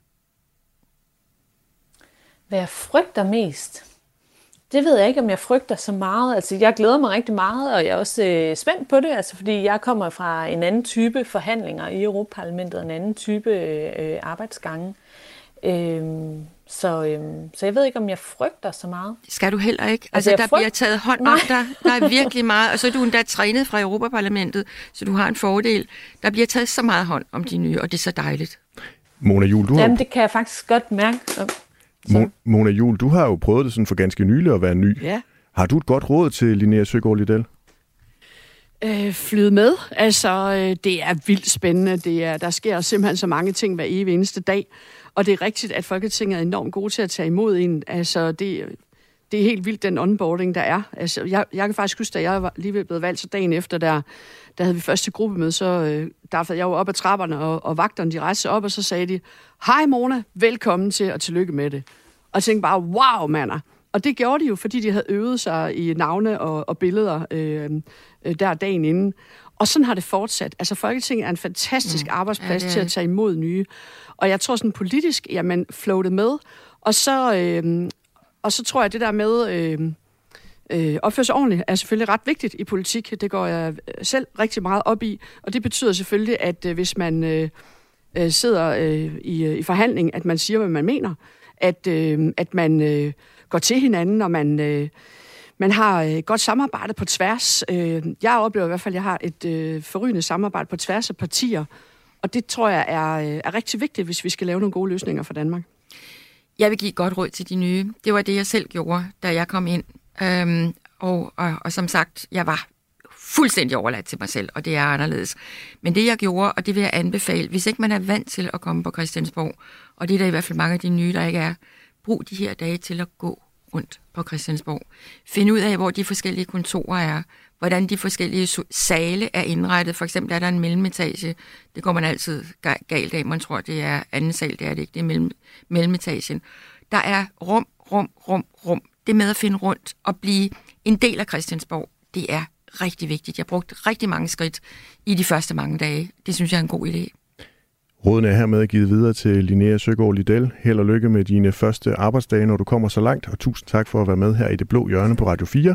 Hvad jeg frygter mest? Det ved jeg ikke, om jeg frygter så meget. Altså, jeg glæder mig rigtig meget, og jeg er også spændt på det, altså, fordi jeg kommer fra en anden type forhandlinger i Europaparlamentet og en anden type arbejdsgange. Så jeg ved ikke, om jeg frygter så meget. Skal du heller ikke. Altså, der bliver taget hånd om dig. Der er virkelig meget. Og så er du endda trænet fra Europaparlamentet, så du har en fordel. Der bliver taget så meget hånd om de nye, og det er så dejligt. Mona Juul, du har... Jamen, det kan jeg faktisk godt mærke. Mona Juul, du har jo prøvet det sådan for ganske nylig at være ny. Ja. Har du et godt råd til Linea Søgaard-Lidell? Flyde med. Altså, det er vildt spændende. Der sker simpelthen så mange ting hver evig eneste dag. Og det er rigtigt, at Folketinget er enormt gode til at tage imod en. Altså, det er helt vildt, den onboarding, der er. Altså, jeg kan faktisk huske, da jeg var lige ved blevet valgt, så dagen efter, der havde vi første gruppemøde, så daffede jeg jo op ad trapperne, og vagterne, de rejste op, og så sagde de, hej Mona, velkommen til, og tillykke med det. Og jeg tænkte bare, wow, mander. Og det gjorde de jo, fordi de havde øvet sig i navne og billeder der dagen inden. Og sådan har det fortsat. Altså, Folketinget er en fantastisk arbejdsplads til at tage imod nye. Og jeg tror sådan politisk, jamen, flow det med. Og så tror jeg, det der med opføre sig ordentligt er selvfølgelig ret vigtigt i politik. Det går jeg selv rigtig meget op i. Og det betyder selvfølgelig, at hvis man sidder i forhandling, at man siger, hvad man mener. At man går til hinanden, og man har godt samarbejde på tværs. Jeg oplever i hvert fald, at jeg har et forrygende samarbejde på tværs af partier, og det tror jeg er rigtig vigtigt, hvis vi skal lave nogle gode løsninger for Danmark. Jeg vil give et godt råd til de nye. Det var det, jeg selv gjorde, da jeg kom ind. Og som sagt, jeg var fuldstændig overladt til mig selv, og det er anderledes. Men det, jeg gjorde, og det vil jeg anbefale, hvis ikke man er vant til at komme på Christiansborg, og det er der i hvert fald mange af de nye, der ikke er, brug de her dage til at gå rundt på Christiansborg. Finde ud af, hvor de forskellige kontorer er, hvordan de forskellige sale er indrettet. For eksempel er der en mellemetage. Det går man altid galt af. Man tror, det er anden sal, det er det ikke. Det er mellemetagen. Der er rum. Det med at finde rundt og blive en del af Christiansborg, det er rigtig vigtigt. Jeg brugte rigtig mange skridt i de første mange dage. Det synes jeg er en god idé. Rådene er hermed givet videre til Linea Søgaard-Lidell. Held og lykke med dine første arbejdsdage, når du kommer så langt, og tusind tak for at være med her i Det Blå Hjørne på Radio 4.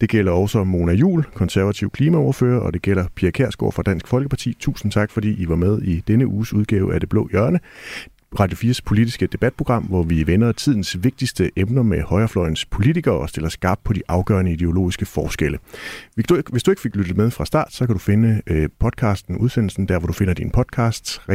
Det gælder også Mona Juul, konservativ klimaordfører, og det gælder Pia Kjærsgaard fra Dansk Folkeparti. Tusind tak, fordi I var med i denne uges udgave af Det Blå Hjørne. Radio 4's politiske debatprogram, hvor vi vender tidens vigtigste emner med højrefløjens politikere og stiller skarpt på de afgørende ideologiske forskelle. Hvis du ikke fik lyttet med fra start, så kan du finde podcasten, udsendelsen, der hvor du finder din podcast.